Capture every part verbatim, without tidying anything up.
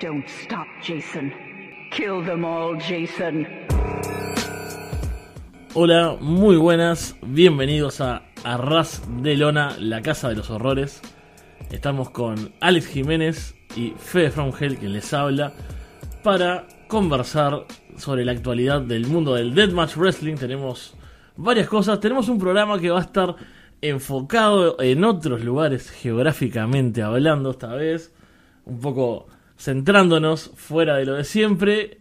Don't stop, Jason. Kill them all, Jason. Hola, muy buenas. Bienvenidos a Arras de Lona, la casa de los horrores. Estamos con Alex Jiménez y Fede From Hell, quien les habla, para conversar sobre la actualidad del mundo del Deathmatch Wrestling. Tenemos varias cosas. Tenemos un programa que va a estar enfocado en otros lugares geográficamente hablando esta vez. Un poco centrándonos fuera de lo de siempre.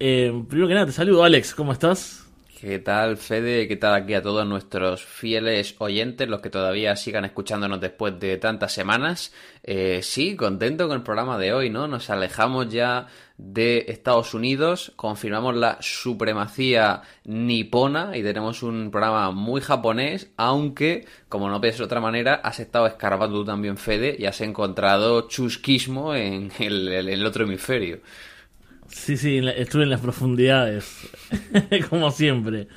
Eh, primero que nada, te saludo, Alex. ¿Cómo estás? ¿Qué tal, Fede? ¿Qué tal aquí a todos nuestros fieles oyentes, los que todavía sigan escuchándonos después de tantas semanas? Eh, sí, contento con el programa de hoy, ¿no? Nos alejamos ya de Estados Unidos, confirmamos la supremacía nipona y tenemos un programa muy japonés, aunque, como no puede ser de otra manera, has estado escarbando tú también, Fede, y has encontrado chusquismo en el, en el otro hemisferio. Sí, sí, estuve en las profundidades, como siempre.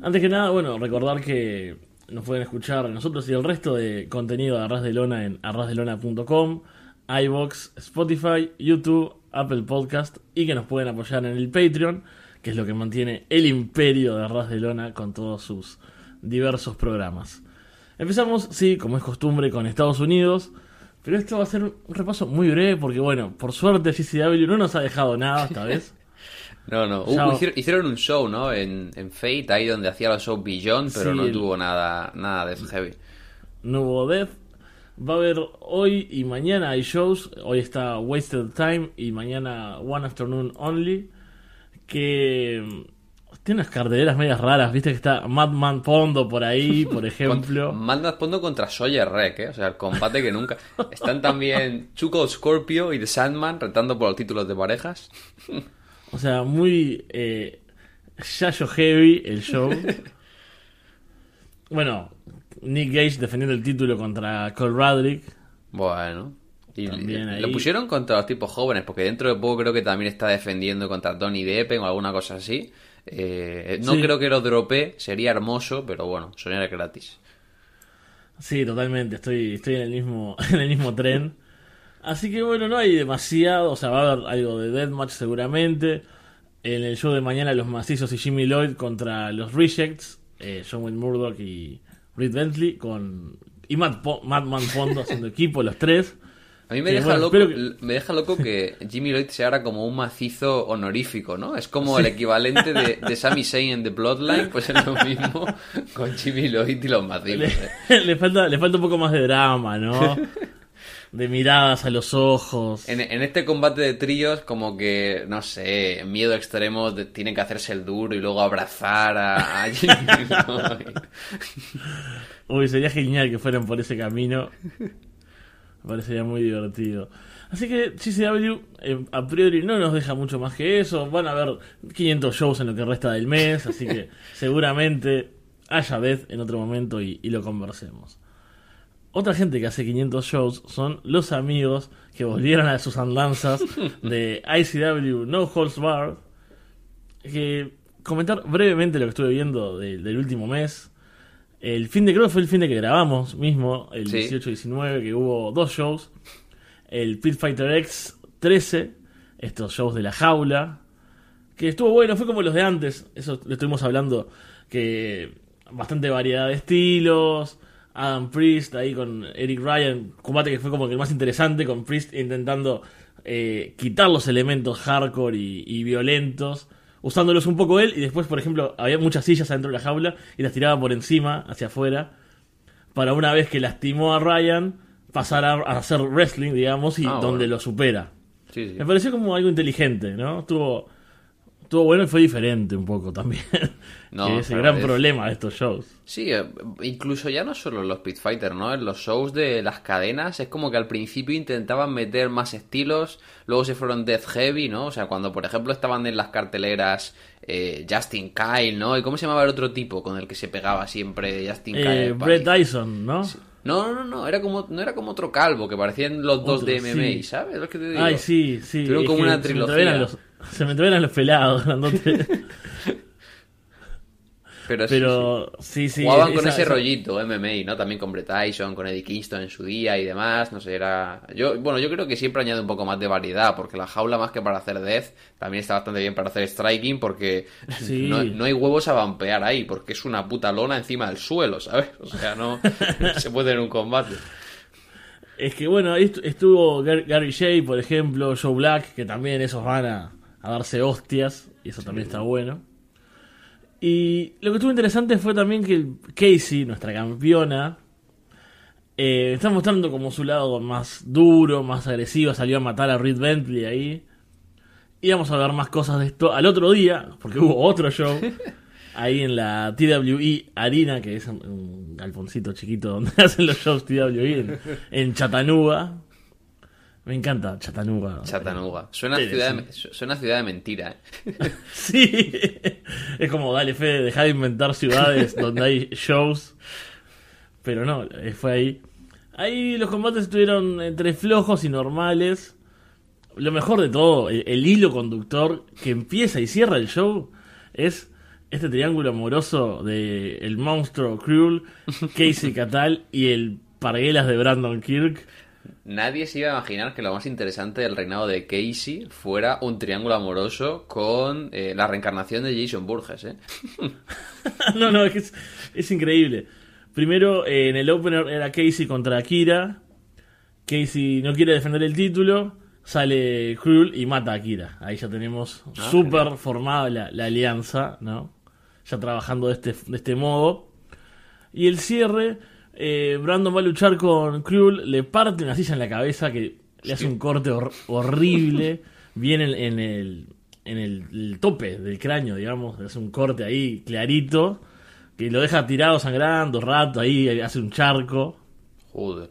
Antes que nada, bueno, recordar que nos pueden escuchar nosotros y el resto de contenido de Arras de Lona en arras de lona punto com, iVoox, Spotify, YouTube, Apple Podcast, y que nos pueden apoyar en el Patreon, que es lo que mantiene el imperio de Arras de Lona con todos sus diversos programas. Empezamos, sí, como es costumbre, con Estados Unidos. Pero esto va a ser un repaso muy breve porque, bueno, por suerte G C W no nos ha dejado nada esta vez. no, no. Uh, hicieron, hicieron un show, ¿no? En, en Fate, ahí donde hacía los shows Beyond, pero sí, no el... tuvo nada, nada de heavy. No hubo Death. Va a haber hoy y mañana hay shows. Hoy está Wasted Time y mañana One Afternoon Only. Que tiene unas carteleras medias raras, viste que está Madman Pondo por ahí, por ejemplo. Madman Pondo contra Sawyer Wreck, ¿eh? O sea, el combate que nunca... Están también Chuko Scorpio y The Sandman retando por los títulos de parejas. O sea, muy eh, Yayo Heavy el show. Bueno, Nick Gage defendiendo el título contra Cole Roderick. Bueno... Y lo pusieron contra los tipos jóvenes, porque dentro de poco creo que también está defendiendo contra Tony Deppen o alguna cosa así. Eh, no sí. Creo que lo dropee, sería hermoso, pero bueno, soñar gratis. Sí, totalmente, estoy, estoy en el mismo, en el mismo tren. Así que bueno, no hay demasiado, o sea, va a haber algo de Deathmatch seguramente. En el show de mañana los macizos y Jimmy Lloyd contra los Rejects, eh, John Wayne Murdoch y Reed Bentley, con y Matt po- Madman Pondo haciendo equipo, los tres. A mí me, sí, deja bueno, loco, que... me deja loco que Jimmy Lloyd sea ahora como un macizo honorífico, ¿no? Es como sí. El equivalente de, de Sami Zayn en The Bloodline, pues es lo mismo con Jimmy Lloyd y los macizos. Le, le, falta, le falta un poco más de drama, ¿no? De miradas a los ojos. En, en este combate de tríos, como que, no sé, miedo extremo, de, tiene que hacerse el duro y luego abrazar a, a Jimmy Lloyd. Uy, sería genial que fueran por ese camino. Parecería muy divertido. Así que G C W eh, a priori no nos deja mucho más que eso. Van a haber quinientos shows en lo que resta del mes, así que seguramente haya vez en otro momento y, y lo conversemos. Otra gente que hace quinientos shows son los amigos que volvieron a sus andanzas de I C W No Holds Barred. Que comentar brevemente lo que estuve viendo de, del último mes. El fin de, creo que fue el fin de que grabamos mismo, el sí. dieciocho y diecinueve, que hubo dos shows. El Pit Fighter X trece, estos shows de la jaula, que estuvo bueno, fue como los de antes, eso lo estuvimos hablando, que bastante variedad de estilos. Adam Priest ahí con Eric Ryan, combate que fue como que el más interesante, con Priest intentando eh, quitar los elementos hardcore y, y violentos, usándolos un poco él, y después, por ejemplo, había muchas sillas adentro de la jaula y las tiraba por encima, hacia afuera, para una vez que lastimó a Ryan, pasar a, a hacer wrestling, digamos, y ah, donde bueno. Lo supera. Sí, sí. Me pareció como algo inteligente, ¿no? Estuvo, estuvo bueno y fue diferente un poco también. No, que es el gran es... problema de estos shows. Sí, incluso ya no solo en los Pit Fighter, ¿no? En los shows de las cadenas es como que al principio intentaban meter más estilos, luego se fueron Death Heavy, ¿no? O sea, cuando por ejemplo estaban en las carteleras eh, Justin Kyle, ¿no? ¿Y cómo se llamaba el otro tipo con el que se pegaba siempre Justin eh, Kyle? Brett Tyson, ¿no? Sí. No, no, no, era como, no era como otro calvo, que parecían los otro, dos de M M A, sí. ¿Sabes? Es lo que te digo. Ay, sí, sí. Tuvieron como una trilogía. Se me entreveran los, los pelados, grandote. Pero, pero sí, sí. sí jugaban esa, con ese esa... rollito M M A, ¿no? También con Brett Tyson, con Eddie Kingston en su día y demás, no sé, era... Yo, bueno, yo creo que siempre añade un poco más de variedad, porque la jaula, más que para hacer death, también está bastante bien para hacer striking, porque sí. no, no hay huevos a vampear ahí, porque es una puta lona encima del suelo, ¿sabes? O sea, no se puede en un combate. Es que, bueno, estuvo Gary Shea, por ejemplo, Joe Black, que también esos van a, a darse hostias, y eso sí. también está bueno. Y lo que estuvo interesante fue también que Casey, nuestra campeona, eh, está mostrando como su lado más duro, más agresivo. Salió a matar a Reed Bentley ahí. Y vamos a hablar más cosas de esto al otro día, porque hubo otro show ahí en la T W E Arena, que es un galponcito chiquito donde hacen los shows T W E en, en Chattanooga. Me encanta Chattanooga. Chattanooga. Suena a ciudad de, suena a ciudad de mentira. ¿eh? Sí. Es como, dale, Fede, dejá de inventar ciudades donde hay shows. Pero no, fue ahí. Ahí los combates estuvieron entre flojos y normales. Lo mejor de todo, el, el hilo conductor que empieza y cierra el show es este triángulo amoroso de el Monstruo Cruel, Casey Catal y el Parguelas de Brandon Kirk. Nadie se iba a imaginar que lo más interesante del reinado de Casey fuera un triángulo amoroso con eh, la reencarnación de Jason Burgess, ¿eh? No, no, es, es increíble. Primero, eh, en el opener era Casey contra Akira. Casey no quiere defender el título, sale Cruel y mata a Akira. Ahí ya tenemos ah, súper formada la, la alianza, ¿no? Ya trabajando de este, de este modo. Y el cierre... Eh, Brandon va a luchar con Cruel, le parte una silla en la cabeza que le sí. hace un corte hor- horrible, bien en, en, el, en el, el tope del cráneo, digamos, le hace un corte ahí clarito, que lo deja tirado sangrando rato, ahí hace un charco. Joder.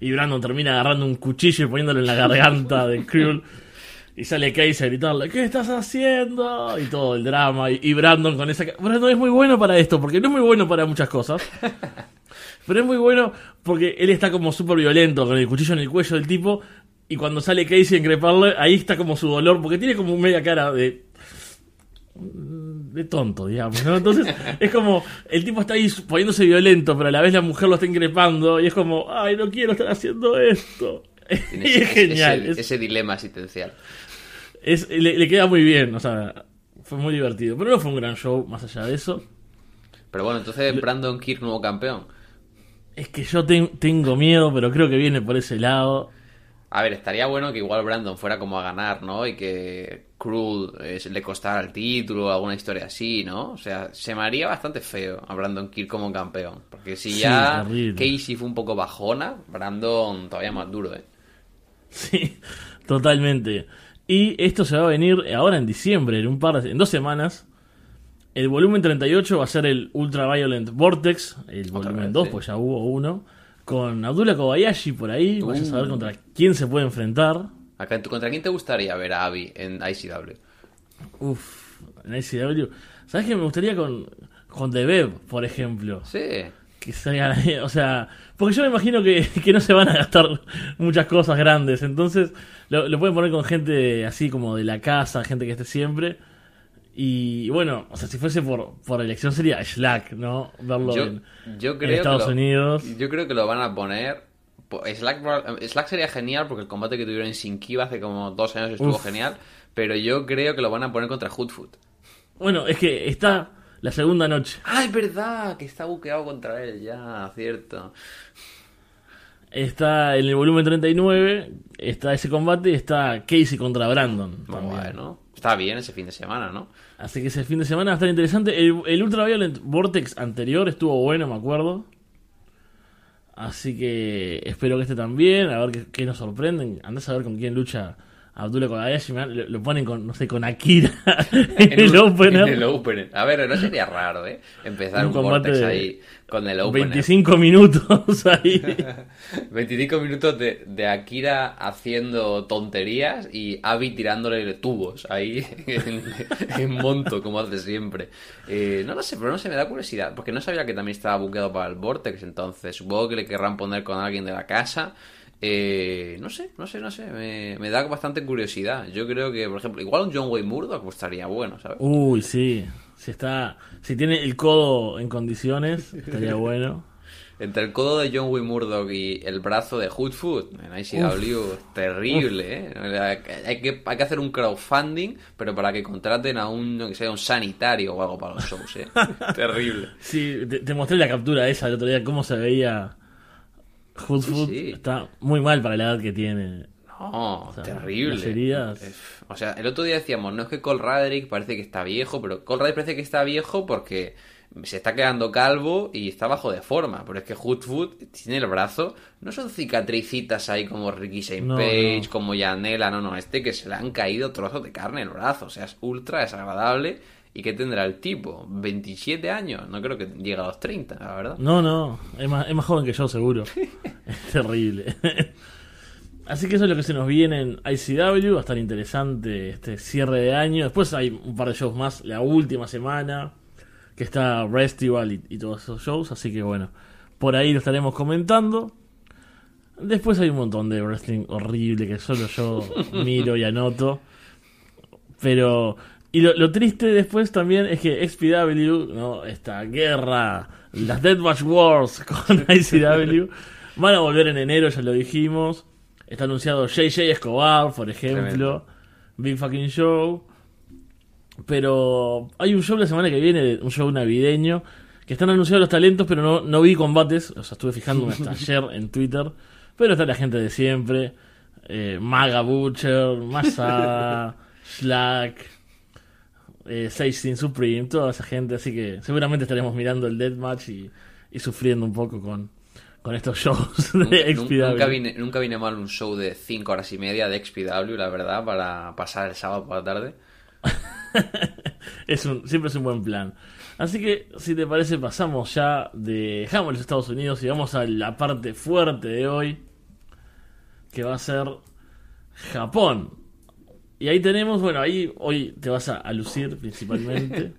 Y Brandon termina agarrando un cuchillo y poniéndolo en la garganta de Cruel. Y sale Casey a gritarle, ¿qué estás haciendo? Y todo el drama. Y, y Brandon con esa... Brandon es muy bueno para esto, porque no es muy bueno para muchas cosas. Pero es muy bueno porque él está como súper violento, con el cuchillo en el cuello del tipo. Y cuando sale Casey a increparle, ahí está como su dolor, porque tiene como media cara de... de tonto, digamos, ¿no? Entonces es como, el tipo está ahí poniéndose violento, pero a la vez la mujer lo está increpando. Y es como, ay, no quiero estar haciendo esto. Tienes, y es genial. Ese, ese dilema existencial. Es, le, le queda muy bien, o sea, fue muy divertido. Pero no fue un gran show más allá de eso. Pero bueno, entonces Brandon Kirk, nuevo campeón. Es que yo te, tengo miedo, pero creo que viene por ese lado. A ver, estaría bueno que igual Brandon fuera como a ganar, ¿no? Y que Cruel eh, le costara el título, alguna historia así, ¿no? O sea, se me haría bastante feo a Brandon Kirk como campeón. Porque si ya sí, Casey fue un poco bajona, Brandon todavía más duro, ¿eh? Sí, totalmente. Y esto se va a venir ahora en diciembre, en un par de, en dos semanas. El volumen treinta y ocho va a ser el Ultra Violent Vortex, el volumen vez, dos, sí. pues ya hubo uno, con Abdullah Kobayashi por ahí, uh. vaya a saber contra quién se puede enfrentar. Acá, ¿contra quién te gustaría ver a Abby en I C W? Uf, en I C W. ¿Sabes qué? Me gustaría con, con The Bev, por ejemplo. Sí. Que salga, o sea, porque yo me imagino que, que no se van a gastar muchas cosas grandes, entonces lo, lo pueden poner con gente así como de la casa, gente que esté siempre. Y bueno, o sea, si fuese por, por elección sería Slack, ¿no? Verlo yo, en, yo creo en Estados que lo, Unidos. Yo creo que lo van a poner... Slack, Slack sería genial porque el combate que tuvieron en Shinkiba hace como dos años estuvo Uf. genial. Pero yo creo que lo van a poner contra Hookfoot. Bueno, es que está la segunda noche. ¡Ah, es verdad! Que está buqueado contra él, ya, cierto. Está en el volumen treinta y nueve, está ese combate y está Casey contra Brandon. También. Bueno, está bien ese fin de semana, ¿no? Así que ese fin de semana va a estar interesante. El, el Ultraviolent Vortex anterior estuvo bueno, me acuerdo. Así que espero que este también. A ver qué, qué nos sorprenden. Andás a ver con quién lucha Abdullah Kobayashi. Lo, lo ponen con, no sé, con Akira en, en el un, opener. En el opener. A ver, no sería raro, ¿eh? Empezar un, un Vortex ahí con el opener. veinticinco minutos ahí. veinticinco minutos de, de Akira haciendo tonterías y Abby tirándole tubos ahí en, en monto, como hace siempre. Eh, no lo sé, pero no sé, me da curiosidad. Porque no sabía que también estaba buqueado para el Vortex, entonces supongo que le querrán poner con alguien de la casa. Eh, no sé, no sé, no sé. Me, me da bastante curiosidad. Yo creo que, por ejemplo, igual un John Wayne Murdoch pues estaría bueno, ¿sabes? Uy, sí. Si está, si tiene el codo en condiciones, estaría bueno. Entre el codo de John Wayne Murdoch y el brazo de Hookfoot en I C W, es terrible, ¿eh? Hay que, hay que hacer un crowdfunding, pero para que contraten a un, que sea un sanitario o algo para los shows, ¿eh? Terrible. Sí, te, te mostré la captura esa el otro día, cómo se veía Hookfoot. Sí, sí. Está muy mal para la edad que tiene. No, o sea, terrible. O sea, el otro día decíamos, no es que Cole Roderick parece que está viejo, pero Cole Roderick parece que está viejo porque se está quedando calvo y está bajo de forma, pero es que Hookfoot tiene el brazo, no son cicatricitas ahí como Ricky Shane no, Page, no. como Yanela, no, no, este que se le han caído trozos de carne en el brazo, o sea, es ultra desagradable. ¿Y qué tendrá el tipo? ¿veintisiete años? No creo que llegue a los treinta, la verdad. No, no, es más, es más joven que yo, seguro. Es terrible. Así que eso es lo que se nos viene en I C W. Va a estar interesante este cierre de año. Después hay un par de shows más la última semana, que está Restival y, y todos esos shows, así que bueno, por ahí lo estaremos comentando. Después hay un montón de wrestling horrible que solo yo miro y anoto, pero y lo, lo triste después también es que X P W, ¿no? Esta guerra, las Deathmatch Wars con I C W, van a volver en enero, ya lo dijimos. Está anunciado J J Escobar, por ejemplo, Big Fucking Show. Pero hay un show la semana que viene, un show navideño, que están anunciados los talentos, pero no, no vi combates. O sea, estuve fijándome hasta ayer en Twitter. Pero está la gente de siempre. Eh, Maga Butcher, Masada, Slack, eh, Seishin Supreme, toda esa gente. Así que seguramente estaremos mirando el Deathmatch y, y sufriendo un poco con, con estos shows de X P W. Nunca vine, nunca vine mal un show de cinco horas y media de X P W, la verdad, para pasar el sábado por la tarde. Es un, siempre es un buen plan. Así que, si te parece, pasamos ya, dejamos los Estados Unidos y vamos a la parte fuerte de hoy, que va a ser Japón. Y ahí tenemos, bueno, ahí hoy te vas a, a lucir principalmente.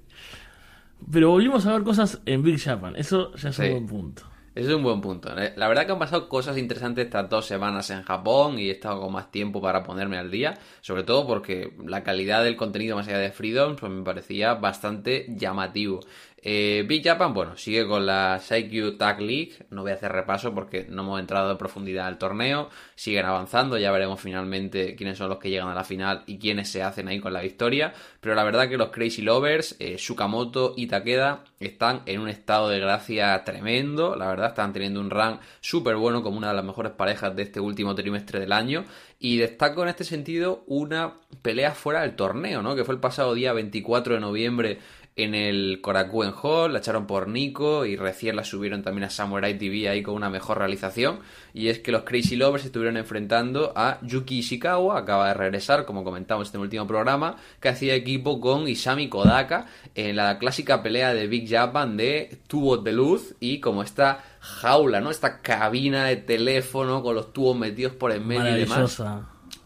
Pero volvimos a ver cosas en Big Japan. Eso ya es sí. un buen punto. Eso es un buen punto. La verdad que han pasado cosas interesantes estas dos semanas en Japón y he estado con más tiempo para ponerme al día, sobre todo porque la calidad del contenido más allá de Freedom pues me parecía bastante llamativo. Eh, Big Japan, bueno, sigue con la Saikyu Tag League, no voy a hacer repaso porque no hemos entrado en profundidad al torneo, siguen avanzando, ya veremos finalmente quiénes son los que llegan a la final y quiénes se hacen ahí con la victoria, pero la verdad que los Crazy Lovers, eh, Tsukamoto y Takeda están en un estado de gracia tremendo, la verdad están teniendo un rank súper bueno como una de las mejores parejas de este último trimestre del año. Y destaco en este sentido una pelea fuera del torneo, ¿no? Que fue el pasado día veinticuatro de noviembre en el Korakuen Hall, la echaron por Nico y recién la subieron también a Samurai T V ahí con una mejor realización. Y es que los Crazy Lovers estuvieron enfrentando a Yuki Ishikawa, acaba de regresar, como comentamos en el último programa, que hacía equipo con Isami Kodaka en la clásica pelea de Big Japan de tubos de luz y como esta jaula, ¿no? Esta cabina de teléfono con los tubos metidos por en medio y demás.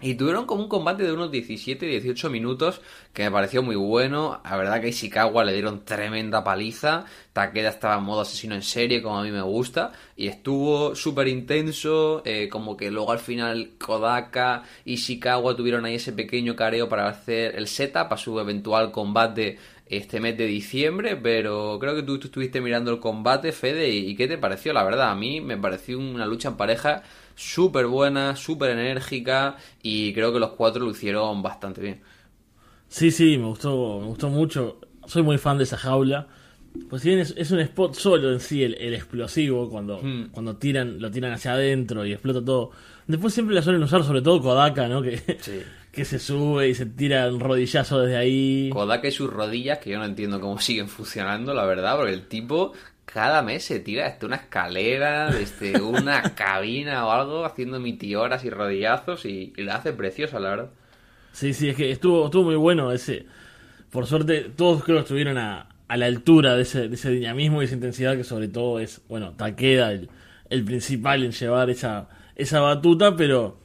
Y tuvieron como un combate de unos diecisiete dieciocho minutos que me pareció muy bueno. La verdad que a Ishikawa le dieron tremenda paliza. Takeda estaba en modo asesino en serie, como a mí me gusta. Y estuvo súper intenso. Eh, como que luego al final Kodaka y Ishikawa tuvieron ahí ese pequeño careo para hacer el setup a su eventual combate este mes de diciembre, pero creo que tú, tú estuviste mirando el combate, Fede, y ¿qué te pareció? La verdad, a mí me pareció una lucha en pareja súper buena, súper enérgica, y creo que los cuatro lo hicieron bastante bien. Sí, sí, me gustó, me gustó mucho. Soy muy fan de esa jaula. Pues si bien es, es un spot solo en sí, el, el explosivo, cuando, mm. cuando tiran, lo tiran hacia adentro y explota todo. Después siempre la suelen usar, sobre todo Kodaka, ¿no? Que, sí. que se sube y se tira un rodillazo desde ahí. Kodaka y sus rodillas, que yo no entiendo cómo siguen funcionando, la verdad, porque el tipo cada mes se tira desde una escalera, desde una cabina o algo, haciendo mitioras y rodillazos y, y la hace preciosa, la verdad. Sí, sí, es que estuvo, estuvo muy bueno ese. Por suerte, todos creo que estuvieron a... a la altura de ese, de ese dinamismo y esa intensidad que sobre todo es, bueno, Takeda el, el principal en llevar esa, esa batuta, pero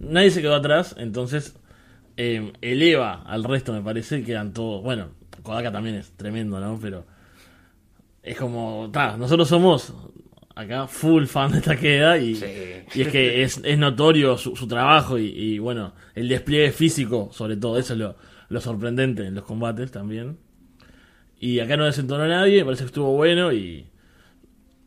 nadie se quedó atrás, entonces eh, eleva al resto, me parece, y quedan todos, bueno, Kodaka también es tremendo, ¿no? Pero es como, ta, nosotros somos acá full fan de Takeda y, sí. y es que es, es notorio su, su trabajo y, y, bueno, el despliegue físico, sobre todo, eso es lo, lo sorprendente en los combates también. Y acá no desentonó a nadie, me parece que estuvo bueno. Y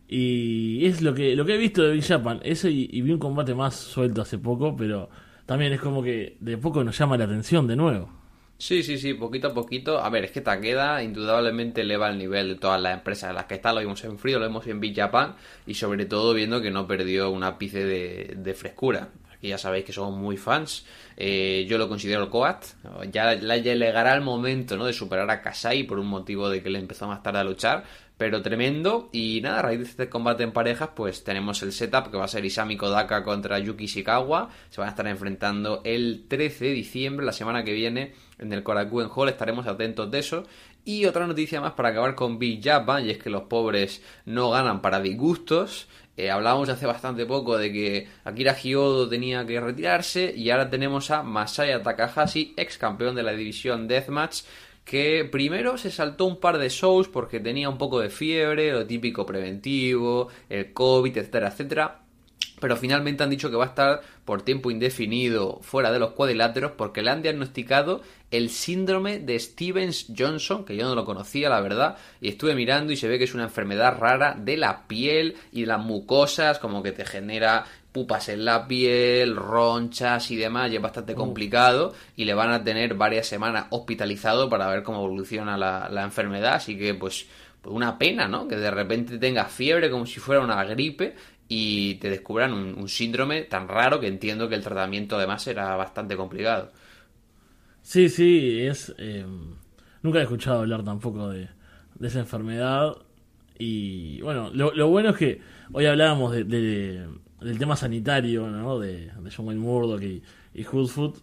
y es lo que lo que he visto de Big Japan. Eso y, y vi un combate más suelto hace poco, pero también es como que de poco nos llama la atención de nuevo. Sí, sí, sí, poquito a poquito. A ver, es que Takeda indudablemente eleva el nivel de todas las empresas en las que está. Lo vimos en Frío, lo vimos en Big Japan y sobre todo viendo que no perdió un ápice de, de frescura. Aquí ya sabéis que somos muy fans. Eh, yo lo considero el Coat. Ya, ya llegará el momento, ¿no?, de superar a Kasai por un motivo de que le empezó más tarde a luchar. Pero tremendo. Y nada, a raíz de este combate en parejas, pues tenemos el setup que va a ser Isami Kodaka contra Yuki Ishikawa. Se van a estar enfrentando el trece de diciembre, la semana que viene, en el Korakuen Hall. Estaremos atentos de eso. Y otra noticia más para acabar con Big Japan, y es que los pobres no ganan para disgustos. Eh, hablábamos hace bastante poco de que Akira Hyodo tenía que retirarse, y ahora tenemos a Masaya Takahashi, ex campeón de la división Deathmatch, que primero se saltó un par de shows porque tenía un poco de fiebre, lo típico preventivo, el COVID, etcétera, etcétera. Pero finalmente han dicho que va a estar por tiempo indefinido fuera de los cuadriláteros porque le han diagnosticado el síndrome de Stevens-Johnson, que yo no lo conocía, la verdad, y estuve mirando y se ve que es una enfermedad rara de la piel y de las mucosas, como que te genera pupas en la piel, ronchas y demás, y es bastante complicado, y le van a tener varias semanas hospitalizado para ver cómo evoluciona la, la enfermedad, así que pues, pues una pena, ¿no?, que de repente tengas fiebre como si fuera una gripe y te descubran un, un síndrome tan raro, que entiendo que el tratamiento además era bastante complicado. Sí, sí, es... Eh, nunca he escuchado hablar tampoco de, de esa enfermedad. Y bueno, lo, lo bueno es que hoy hablábamos de, de, del tema sanitario, ¿no?, de, de John Wayne Murdoch y, y Hookfoot.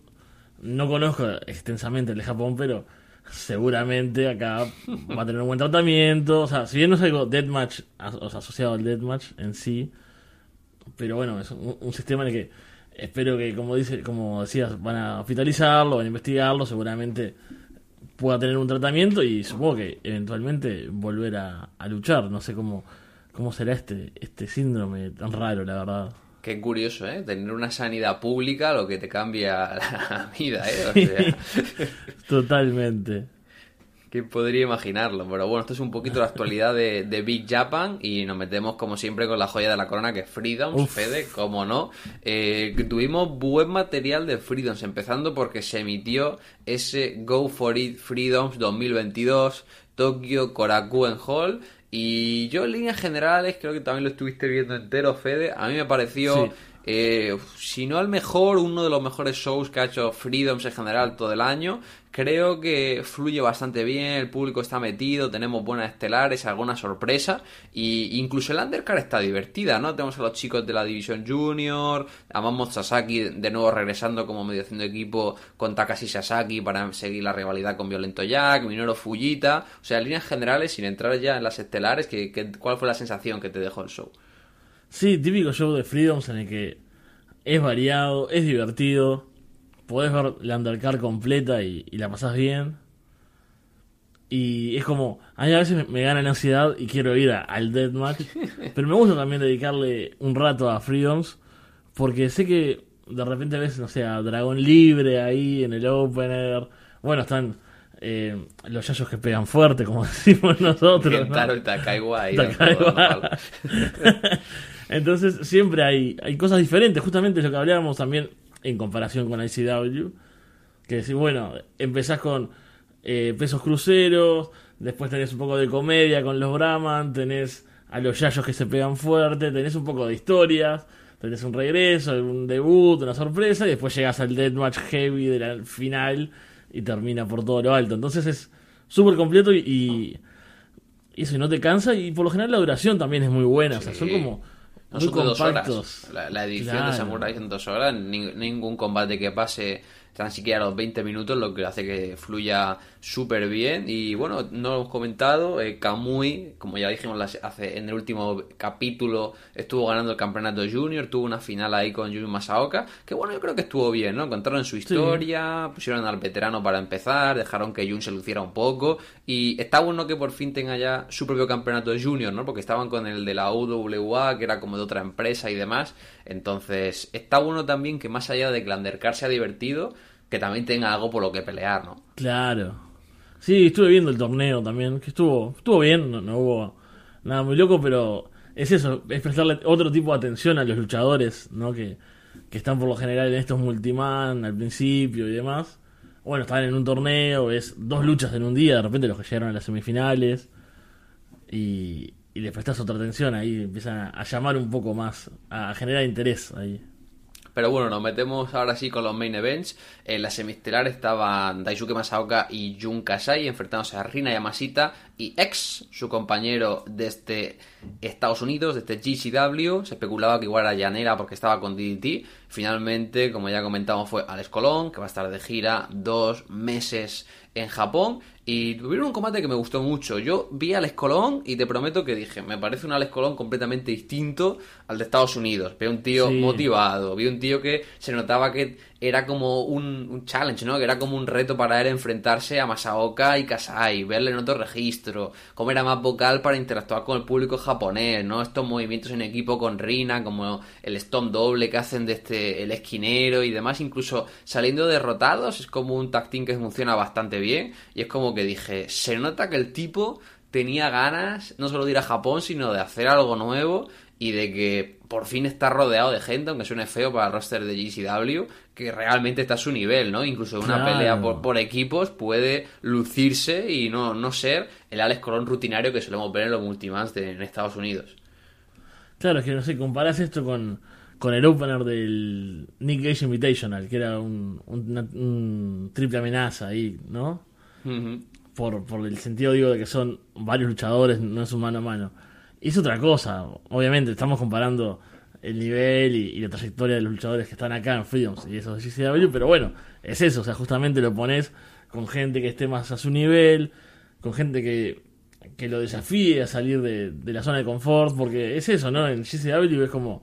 No conozco extensamente el de Japón, pero seguramente acá va a tener un buen tratamiento. O sea, si bien no es algo deathmatch, o sea, asociado al deathmatch en sí, pero bueno, es un, un sistema en el que espero que, como dice, como decías, van a hospitalizarlo, van a investigarlo, seguramente pueda tener un tratamiento y supongo que eventualmente volver a, a luchar. No sé cómo, cómo será este, este síndrome tan raro, la verdad. Qué curioso, ¿eh? Tener una sanidad pública lo que te cambia la vida, ¿eh? O sea... sí, totalmente. ¿Quién podría imaginarlo? Pero bueno, esto es un poquito la actualidad de, de Big Japan y nos metemos como siempre con la joya de la corona que es Freedoms. Fede, cómo no. Eh, tuvimos buen material de Freedoms, empezando porque se emitió ese Go For It Freedoms dos mil veintidós, Tokio Korakuen Hall. Y yo en líneas generales, creo que también lo estuviste viendo entero, Fede, a mí me pareció... sí. Eh, si no el mejor, uno de los mejores shows que ha hecho Freedoms en general todo el año. Creo que fluye bastante bien, el público está metido, tenemos buenas estelares, alguna sorpresa, y incluso el undercard está divertida, ¿no? Tenemos a los chicos de la división junior, a Madman Sasaki de nuevo regresando como medio haciendo equipo con Takashi Sasaki para seguir la rivalidad con Violento Jack, Minoru Fujita. O sea, en líneas generales, sin entrar ya en las estelares, ¿qué, qué, ¿cuál fue la sensación que te dejó el show? Sí, típico show de Freedoms en el que es variado, es divertido, podés ver la undercard completa y, y la pasás bien. Y es como, a mí a veces me gana la ansiedad y quiero ir a, al Deathmatch, pero me gusta también dedicarle un rato a Freedoms, porque sé que de repente ves, no sé, a Dragón Libre ahí en el opener. Bueno, están... Eh, los yayos que pegan fuerte, como decimos nosotros, ¿no? Taro, el Takaiwai, ¿no? Entonces siempre hay, hay cosas diferentes, justamente lo que hablábamos también en comparación con I C W, que decís, bueno, empezás con eh, pesos cruceros, después tenés un poco de comedia con los Brahman, tenés a los yayos que se pegan fuerte, tenés un poco de historias, tenés un regreso, un debut, una sorpresa, y después llegás al Deathmatch Heavy de la final y termina por todo lo alto. Entonces es súper completo y, y eso, y no te cansa, y por lo general la duración también es muy buena, sí. O sea, son como no muy son compactos. Dos horas. La, la edición claro. de Samurai en dos horas, ni, ningún combate que pase tan siquiera los veinte minutos, lo que hace que fluya súper bien. Y bueno, no lo hemos comentado, eh, Kamui, como ya dijimos las, hace, en el último capítulo, estuvo ganando el campeonato junior, tuvo una final ahí con Jun Masaoka, que bueno, yo creo que estuvo bien, ¿no? Contaron su historia, sí. Pusieron al veterano para empezar, dejaron que Jun se luciera un poco, y está bueno que por fin tenga ya su propio campeonato junior, ¿no? Porque estaban con el de la U W A, que era como de otra empresa y demás. Entonces está bueno también que más allá de que el undercard sea divertido, que también tenga algo por lo que pelear, ¿no? Claro. Sí, estuve viendo el torneo también, que estuvo estuvo bien, no, no hubo nada muy loco, pero es eso, es prestarle otro tipo de atención a los luchadores, ¿no? Que, que están por lo general en estos multiman al principio y demás. Bueno, estaban en un torneo, es dos luchas en un día, de repente los que llegaron a las semifinales, y, y les prestás otra atención, ahí empiezan a, a llamar un poco más, a generar interés ahí. Pero bueno, nos metemos ahora sí con los main events. En la semiestelar estaban Daisuke Masaoka y Jun Kasai enfrentándose a Rina Yamashita y X, su compañero desde Estados Unidos, desde G C W. Se especulaba que igual era llanera porque estaba con D D T. Finalmente, como ya comentamos, fue Alex Colón, que va a estar de gira dos meses en Japón. Y tuvieron un combate que me gustó mucho. Yo vi a Alex Colón y te prometo que dije, me parece un Alex Colón completamente distinto al de Estados Unidos. Vi un tío sí. motivado, vi un tío que se notaba que era como un, un challenge, ¿no? Que era como un reto para él enfrentarse a Masaoka y Kasai, verle en otro registro, cómo era más vocal para interactuar con el público japonés, ¿no? Estos movimientos en equipo con Rina, como el stomp doble que hacen desde el esquinero y demás, incluso saliendo derrotados, es como un tag team que funciona bastante bien y es como que dije, se nota que el tipo tenía ganas no solo de ir a Japón, sino de hacer algo nuevo y de que por fin está rodeado de gente, aunque suene feo para el roster de G C W, que realmente está a su nivel, ¿no? Incluso una claro. pelea por, por equipos puede lucirse y no, no ser el Alex Colón rutinario que solemos ver en los multimans de, en Estados Unidos. Claro, es que no sé, comparás esto con, con el opener del Nick Gage Invitational, que era un, un, una, un triple amenaza ahí, ¿no? Uh-huh. Por, por el sentido, digo, de que son varios luchadores, no es un mano a mano. Y es otra cosa, obviamente, estamos comparando el nivel y, y la trayectoria de los luchadores que están acá en Freedoms y esos de G C W, pero bueno, es eso, o sea, justamente lo pones con gente que esté más a su nivel, con gente que, que lo desafíe a salir de, de la zona de confort, porque es eso, ¿no? En G C W es como,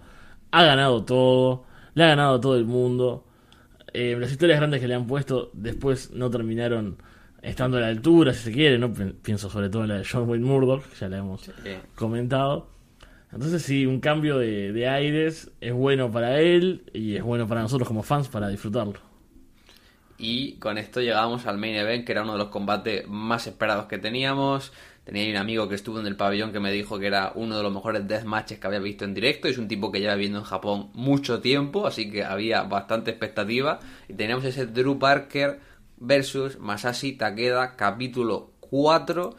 ha ganado todo, le ha ganado todo el mundo, eh, las historias grandes que le han puesto después no terminaron estando a la altura, si se quiere, ¿no? Pienso sobre todo en la de John Wayne Murdoch, que ya la hemos sí. comentado. Entonces sí, un cambio de, de aires es bueno para él y es bueno para nosotros como fans para disfrutarlo. Y con esto llegamos al main event, que era uno de los combates más esperados que teníamos. Tenía un amigo que estuvo en el pabellón que me dijo que era uno de los mejores deathmatches que había visto en directo. Es un tipo que lleva viendo en Japón mucho tiempo, así que había bastante expectativa. Y teníamos ese Drew Parker versus Masashi Takeda, capítulo cuatro.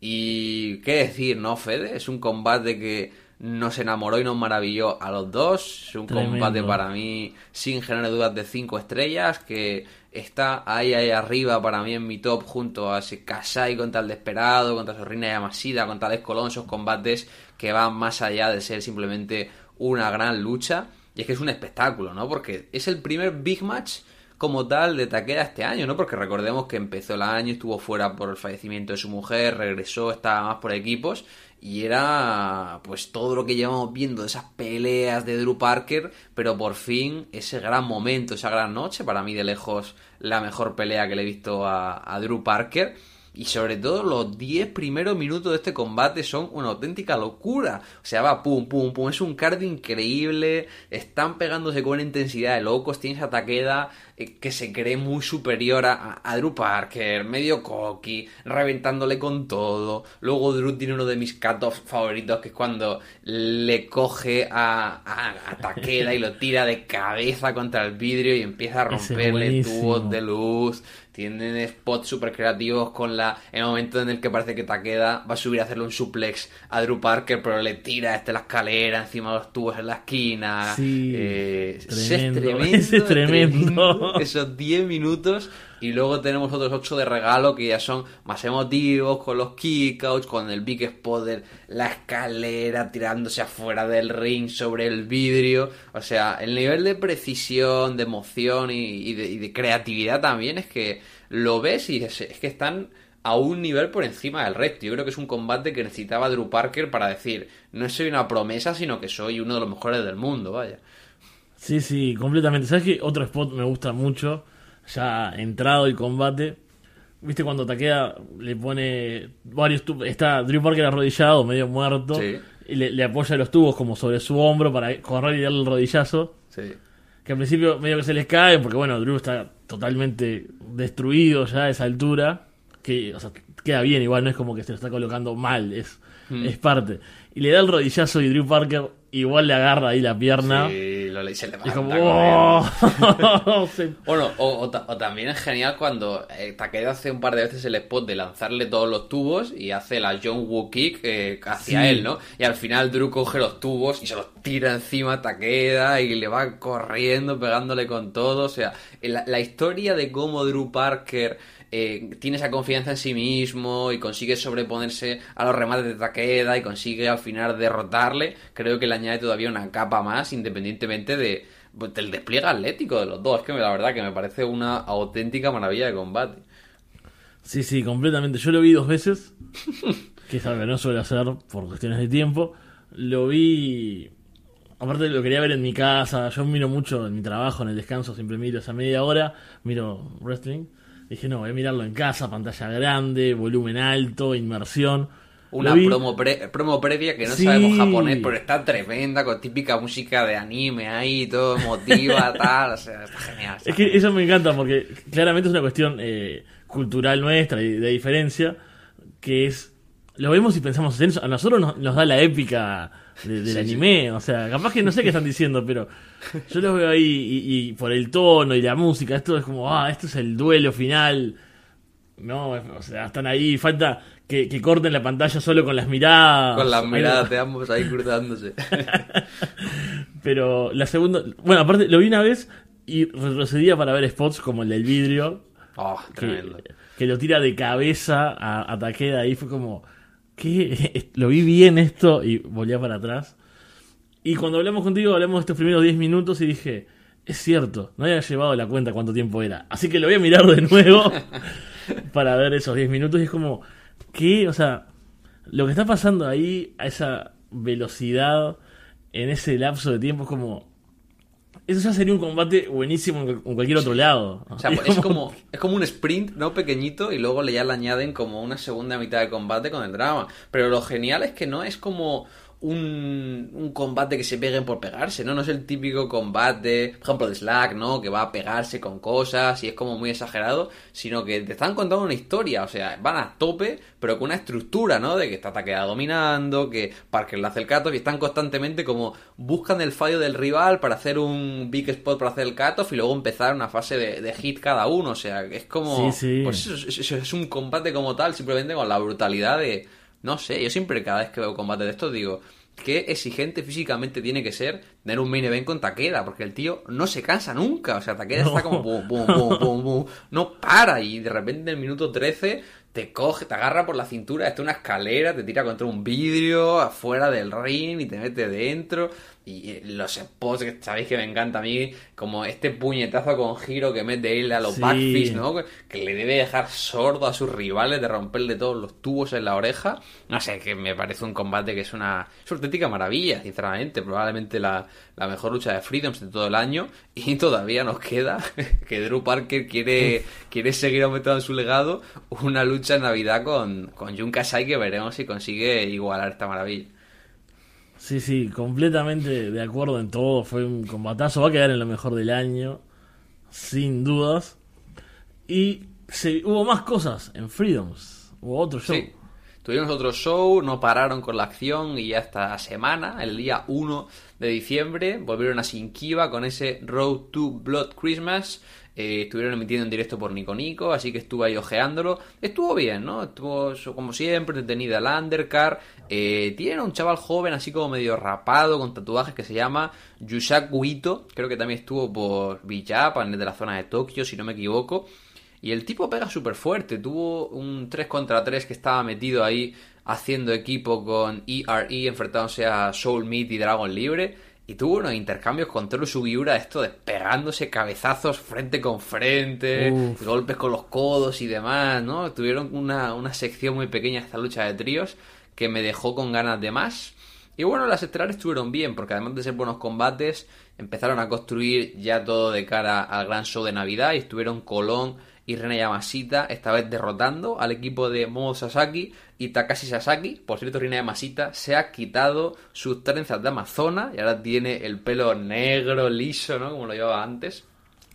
Y qué decir, ¿no, Fede? Es un combate que nos enamoró y nos maravilló a los dos. Es un tremendo combate para mí, sin generar dudas, de cinco estrellas, que está ahí, ahí arriba para mí en mi top, junto a ese Kasai contra el Desperado, contra Sorrina Yamashita, contra Alex Colón. Esos combates que van más allá de ser simplemente una gran lucha. Y es que es un espectáculo, ¿no? Porque es el primer big match como tal de Takeda este año, ¿no? Porque recordemos que empezó el año, estuvo fuera por el fallecimiento de su mujer, regresó, estaba más por equipos, y era pues todo lo que llevamos viendo de esas peleas de Drew Parker, pero por fin ese gran momento, esa gran noche, para mí de lejos la mejor pelea que le he visto a, a Drew Parker. Y sobre todo los diez primeros minutos de este combate son una auténtica locura. O sea, va pum, pum, pum. Es un cardio increíble. Están pegándose con una intensidad de locos. Tienes a Takeda eh, que se cree muy superior a, a Drew Parker. Medio cocky. Reventándole con todo. Luego Drew tiene uno de mis cut-offs favoritos, que es cuando le coge a, a, a Takeda y lo tira de cabeza contra el vidrio y empieza a romperle tubos de luz. Tienen spots super creativos con la, en el momento en el que parece que Takeda va a subir a hacerle un suplex a Drew Parker, pero le tira desde la escalera encima de los tubos en la esquina. Sí, eh, tremendo, es tremendo, ese es tremendo. tremendo esos diez minutos. Y luego tenemos otros ocho de regalo que ya son más emotivos, con los kickouts, con el big spot de la escalera tirándose afuera del ring sobre el vidrio. O sea, el nivel de precisión, de emoción y, y, de, y de creatividad también es que lo ves y es, es que están a un nivel por encima del resto. Yo creo que es un combate que necesitaba Drew Parker para decir, no soy una promesa, sino que soy uno de los mejores del mundo, vaya. Sí, sí, completamente. ¿Sabes qué? Otro spot me gusta mucho. Ya entrado el combate, viste cuando Takeda le pone varios tubos, está Drew Parker arrodillado, medio muerto, sí. y le, le apoya los tubos como sobre su hombro para correr y darle el rodillazo, sí. que al principio medio que se les cae, porque bueno, Drew está totalmente destruido ya a esa altura, que, o sea, queda bien, igual no es como que se lo está colocando mal, es, mm. es parte. Y le da el rodillazo y Drew Parker igual le agarra ahí la pierna. Sí, lo le dice, le manda. Es como, ¡oh! sí. Bueno, o, o, ta, o también es genial cuando eh, Takeda hace un par de veces el spot de lanzarle todos los tubos y hace la John Woo Kick eh, hacia sí. él, ¿no? Y al final Drew coge los tubos y se los tira encima a Takeda y le va corriendo, pegándole con todo. O sea, la, la historia de cómo Drew Parker eh, tiene esa confianza en sí mismo y consigue sobreponerse a los remates de Takeda y consigue al final derrotarle, creo que le añade todavía una capa más, independientemente de, del despliegue atlético de los dos. Es que la verdad que me parece una auténtica maravilla de combate. Sí, sí, completamente. Yo lo vi dos veces, que es algo que no suelo hacer por cuestiones de tiempo. Lo vi... Aparte lo quería ver en mi casa. Yo miro mucho en mi trabajo, en el descanso, siempre miro esa media hora, miro wrestling. Dije, no, voy a mirarlo en casa, pantalla grande, volumen alto, inmersión. Una promo, pre- promo previa que no sí. sabemos japonés, pero está tremenda, con típica música de anime ahí, todo emotiva, tal, o sea, está genial. Está es que genial. Eso me encanta, porque claramente es una cuestión eh, cultural nuestra, y de diferencia, que es, lo vemos y pensamos en eso, a nosotros nos, nos da la épica de, del sí, anime, sí. o sea, capaz que no sé qué están diciendo, pero yo los veo ahí, y, y por el tono y la música, esto es como, ah, esto es el duelo final, no, o sea, están ahí, falta... Que, que corten la pantalla solo con las miradas. Con las miradas de ambos ahí cruzándose. Pero la segunda... Bueno, aparte lo vi una vez y retrocedía para ver spots como el del vidrio. Oh, tremendo. Que, que lo tira de cabeza a, a Takeda y fue como... ¿Qué? Lo vi bien esto y volvía para atrás. Y cuando hablamos contigo hablamos de estos primeros diez minutos y dije... Es cierto, no había llevado la cuenta cuánto tiempo era. Así que lo voy a mirar de nuevo para ver esos diez minutos y es como... Que, o sea, lo que está pasando ahí a esa velocidad, en ese lapso de tiempo, es como... Eso ya sería un combate buenísimo en cualquier otro lado. O sea, es, es, como... Como, es como un sprint, ¿no? Pequeñito, y luego ya le añaden como una segunda mitad de combate con el drama. Pero lo genial es que no es como... Un, un combate que se peguen por pegarse, ¿no? No es el típico combate, por ejemplo, de Slack, ¿no? Que va a pegarse con cosas y es como muy exagerado, sino que te están contando una historia, o sea, van a tope, pero con una estructura, ¿no? De que está Takeda dominando, que Parker le hace el cut-off y están constantemente como buscan el fallo del rival para hacer un big spot para hacer el cut-off y luego empezar una fase de, de hit cada uno, o sea, es como... Sí, sí. Pues eso, eso es un combate como tal, simplemente con la brutalidad de... No sé, yo siempre cada vez que veo combate de estos digo, qué exigente físicamente tiene que ser tener un main event con Takeda, porque el tío no se cansa nunca, o sea, Takeda no. está como bum, bum, bum, bum, bum, no para, y de repente en el minuto trece te coge, te agarra por la cintura, está una escalera, te tira contra un vidrio, afuera del ring y te mete dentro, y los spots que sabéis que me encanta a mí, como este puñetazo con giro que mete él a los sí. backfists, ¿no? Que le debe dejar sordo a sus rivales de romperle todos los tubos en la oreja. No sé, que me parece un combate que es una auténtica maravilla, sinceramente. Probablemente la, la mejor lucha de Freedoms de todo el año, y todavía nos queda que Drew Parker quiere, quiere seguir aumentando su legado, una lucha en Navidad con, con Jun Kasai, que veremos si consigue igualar esta maravilla. Sí, sí, completamente de acuerdo en todo. Fue un combatazo, va a quedar en lo mejor del año, sin dudas. Y se, hubo más cosas en Freedoms, hubo otro show. Sí, tuvimos otro show, no pararon con la acción y ya esta semana, el día uno de diciembre, volvieron a Shinkiba con ese Road to Blood Christmas. Eh, estuvieron emitiendo en directo por Nico Nico, así que estuve ahí ojeándolo. Estuvo bien, ¿no? Estuvo, como siempre, detenida la undercard. Eh, tiene un chaval joven, así como medio rapado, con tatuajes, que se llama Yusaku Ito. Creo que también estuvo por Big Japan, de la zona de Tokio, si no me equivoco. Y el tipo pega súper fuerte. Tuvo un tres contra tres que estaba metido ahí haciendo equipo con E R E, enfrentándose a Soul Meat y Dragon Libre. Y tuvo unos intercambios con Toru Sugiura, esto de pegándose cabezazos frente con frente, Uf. golpes con los codos y demás, ¿no? Tuvieron una, una sección muy pequeña esta lucha de tríos que me dejó con ganas de más. Y bueno, las estelares estuvieron bien, porque además de ser buenos combates, empezaron a construir ya todo de cara al gran show de Navidad y estuvieron Colón y Rena Yamashita, esta vez derrotando al equipo de Momo Sasaki y Takashi Sasaki. Por cierto, Rina Yamashita se ha quitado sus trenzas de Amazona y ahora tiene el pelo negro, liso, ¿no? Como lo llevaba antes.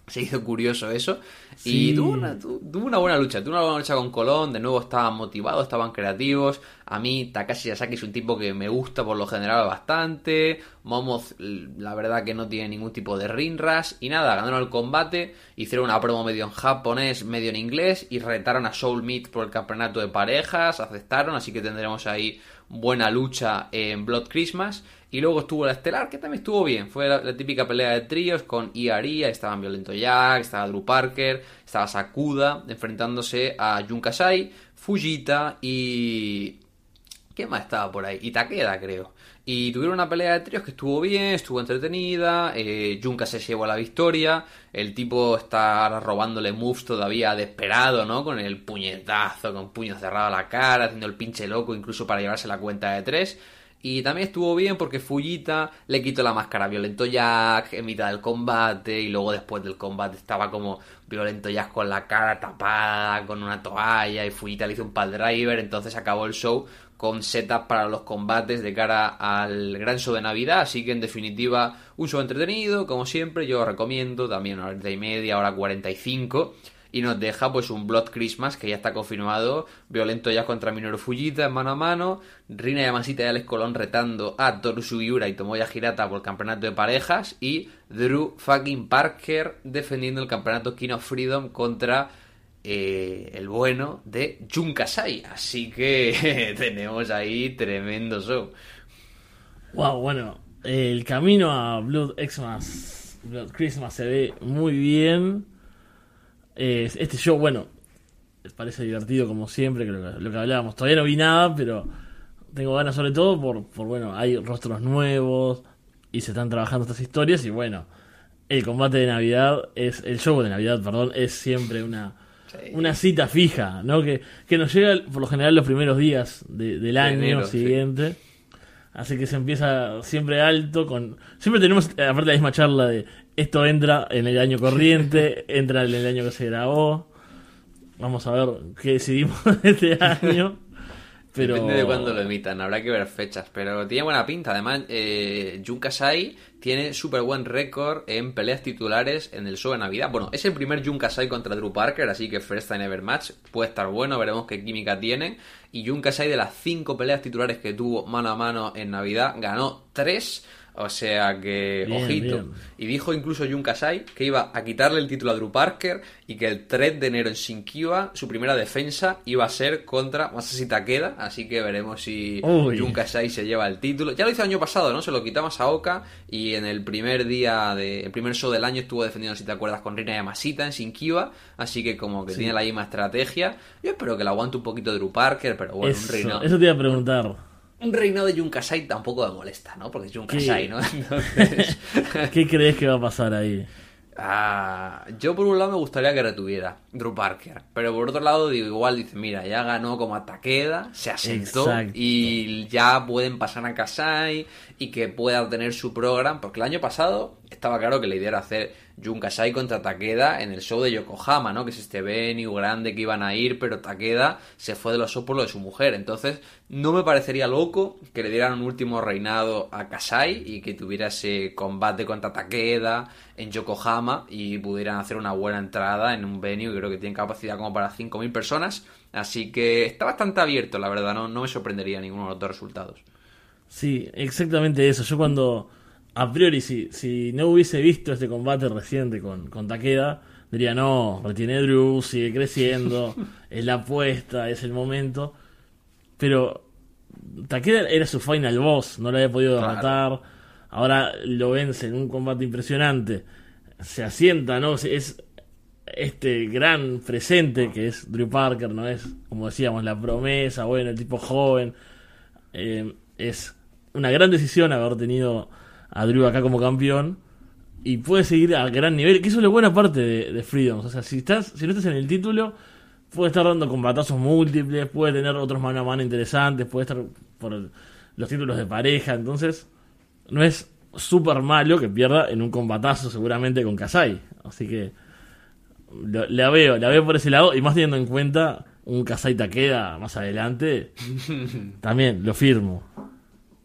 Se hizo curioso eso. Sí. Y tuvo una, tuvo una buena lucha. Tuvo una buena lucha con Colón. De nuevo estaban motivados, estaban creativos. A mí Takashi Sasaki es un tipo que me gusta por lo general bastante. Momoz, la verdad que no tiene ningún tipo de rinras. Y nada, ganaron el combate. Hicieron una promo medio en japonés, medio en inglés. Y retaron a Soul Meat por el campeonato de parejas. Aceptaron, así que tendremos ahí buena lucha en Blood Christmas. Y luego estuvo la estelar, que también estuvo bien. Fue la, la típica pelea de tríos con Iaria, estaban Violento Jack, estaba Drew Parker, estaba Sakuda enfrentándose a Jun Kasai, Fujita y... ¿qué más estaba por ahí? Y Takeda, creo. Y tuvieron una pelea de tríos que estuvo bien, estuvo entretenida. Eh, Jun Kasai se llevó a la victoria. El tipo está ahora robándole moves todavía desesperado, ¿no? Con el puñetazo, con puño cerrado a la cara, haciendo el pinche loco incluso para llevarse la cuenta de tres. Y también estuvo bien porque Fujita le quitó la máscara a Violento Jack en mitad del combate. Y luego después del combate estaba como Violento Jack con la cara tapada, con una toalla. Y Fujita le hizo un pal driver. Entonces acabó el show con setup para los combates de cara al gran show de Navidad. Así que en definitiva un show entretenido, como siempre. Yo lo recomiendo también, una hora y media, hora cuarenta y cinco. Y nos deja pues un Blood Christmas que ya está confirmado. Violento ya contra Minoru Fujita en mano a mano. Rina Yamashita y Alex Colón retando a Toru Sugiura y Tomoya Hirata por el campeonato de parejas. Y Drew fucking Parker defendiendo el campeonato King of Freedom contra eh, el bueno de Jun Kasai. Así que tenemos ahí tremendo show. Wow, bueno, el camino a Blood Xmas, Blood Christmas se ve muy bien. Este show, bueno, les parece divertido como siempre, creo que lo que hablábamos. Todavía no vi nada, pero tengo ganas sobre todo por, por bueno, hay rostros nuevos y se están trabajando estas historias. Y bueno, el combate de Navidad, es el show de Navidad, perdón, es siempre una, sí. una cita fija, ¿no? Que, que nos llega por lo general los primeros días de, del de año enero, siguiente. Sí. Así que se empieza siempre alto con... Siempre tenemos, aparte, la misma charla de esto entra en el año corriente, entra en el año que se grabó. Vamos a ver qué decidimos este año. Pero... depende de cuándo lo emitan, habrá que ver fechas. Pero tiene buena pinta. Además, eh, Jun Kasai tiene súper buen récord en peleas titulares en el show de Navidad. Bueno, es el primer Jun Kasai contra Drew Parker, así que First Time Ever Match puede estar bueno, veremos qué química tienen. Y Jun Kasai, de las cinco peleas titulares que tuvo mano a mano en Navidad, ganó tres. O sea que, bien, ojito. Bien. Y dijo incluso Jun Kasai que iba a quitarle el título a Drew Parker y que el tres de enero en Shinkiba, su primera defensa, iba a ser contra Masashi Takeda. Así que veremos si Uy. Jun Kasai se lleva el título. Ya lo hizo el año pasado, ¿no? Se lo quitó a Masaoka y en el primer día, de, el primer show del año estuvo defendiendo, si te acuerdas, con Rina Yamashita en Shinkiba. Así que como que sí. tiene la misma estrategia. Yo espero que la aguante un poquito Drew Parker, pero bueno, eso, un reino. Eso te iba a preguntar. Un reinado de Jun Kasai tampoco me molesta, ¿no? Porque es Jun Kasai, ¿no? Entonces... ¿qué crees que va a pasar ahí? Ah, yo por un lado me gustaría que retuviera Drew Parker, pero por otro lado digo, igual dice, mira, ya ganó como a Takeda, se asentó. Exacto. Y ya pueden pasar a Kasai y que pueda tener su programa, porque el año pasado estaba claro que la idea era hacer Jun Kasai contra Takeda en el show de Yokohama, ¿no? Que es este venue grande que iban a ir, pero Takeda se fue de los shows por lo de su mujer, entonces no me parecería loco que le dieran un último reinado a Kasai y que tuviera ese combate contra Takeda en Yokohama y pudieran hacer una buena entrada en un venue que creo que tiene capacidad como para cinco mil personas, así que está bastante abierto, la verdad, no, no me sorprendería ninguno de los dos resultados. Sí, exactamente eso, yo cuando... A priori, si, si no hubiese visto este combate reciente con, con Takeda, diría, no, retiene Drew, sigue creciendo, es la apuesta, es el momento. Pero Takeda era su final boss, no lo había podido derrotar. Claro. Ahora lo vence en un combate impresionante. Se asienta, ¿no? Es este gran presente que es Drew Parker, ¿no? Es, como decíamos, la promesa, bueno, el tipo joven. Eh, es una gran decisión haber tenido... a Drew acá como campeón y puede seguir a gran nivel, que eso es la buena parte de, de Freedoms, o sea, si estás si no estás en el título, puede estar dando combatazos múltiples, puede tener otros mano a mano interesantes, puede estar por el, los títulos de pareja, entonces no es súper malo que pierda en un combatazo seguramente con Kasai, así que lo, la veo, la veo por ese lado y más teniendo en cuenta un Kasai Takeda más adelante también, lo firmo.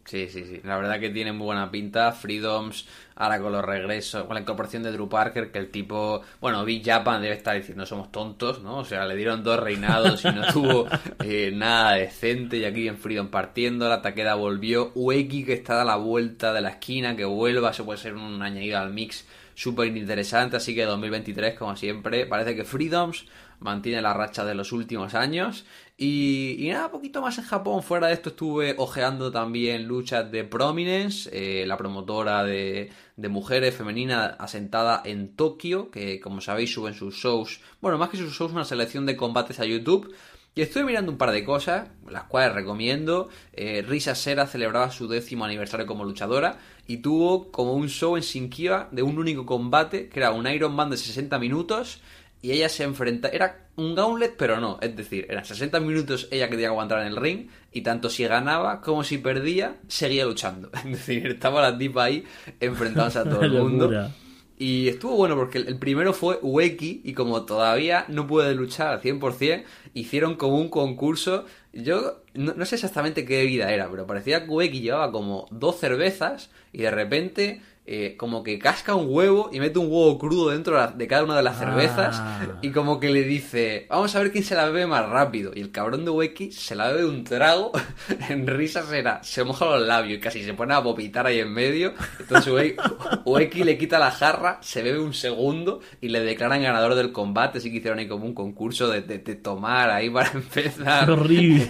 Sí, sí, sí. La verdad que tiene muy buena pinta. Freedoms, ahora con los regresos, con la incorporación de Drew Parker, que el tipo... Bueno, Big Japan debe estar diciendo, somos tontos, ¿no? O sea, le dieron dos reinados y no tuvo eh, nada decente. Y aquí en Freedom partiendo, la Takeda volvió. Ueki, que está a la vuelta de la esquina, que vuelva. Eso puede ser un añadido al mix súper interesante. Así que dos mil veintitrés, como siempre, parece que Freedoms mantiene la racha de los últimos años. Y, y nada, poquito más en Japón. Fuera de esto estuve ojeando también luchas de Prominence, eh, la promotora de, de mujeres femeninas asentada en Tokio, que como sabéis suben sus shows, bueno, más que sus shows, una selección de combates a YouTube. Y estoy mirando un par de cosas, las cuales recomiendo. Eh, Risa Sera celebraba su décimo aniversario como luchadora y tuvo como un show en Shinkiba de un único combate, que era un Iron Man de sesenta minutos, y ella se enfrenta... Era un gauntlet, pero no. Es decir, eran sesenta minutos ella que tenía que aguantar en el ring, y tanto si ganaba como si perdía, seguía luchando. Es decir, estaba la tipa ahí enfrentándose a todo el mundo. Y estuvo bueno porque el primero fue Ueki, y como todavía no puede luchar al cien por cien, hicieron como un concurso. Yo no, no sé exactamente qué bebida era, pero parecía que Ueki llevaba como dos cervezas y de repente eh, como que casca un huevo y mete un huevo crudo dentro de, la, de cada una de las cervezas ah. y como que le dice, vamos a ver quién se la bebe más rápido. Y el cabrón de Ueki se la bebe un trago, en risas era, se moja los labios y casi se pone a vomitar ahí en medio. Entonces Ueki, Ueki le quita la jarra, se bebe un segundo y le declaran ganador del combate. Así que hicieron ahí como un concurso de, de, de tomar ahí para empezar. Horrible.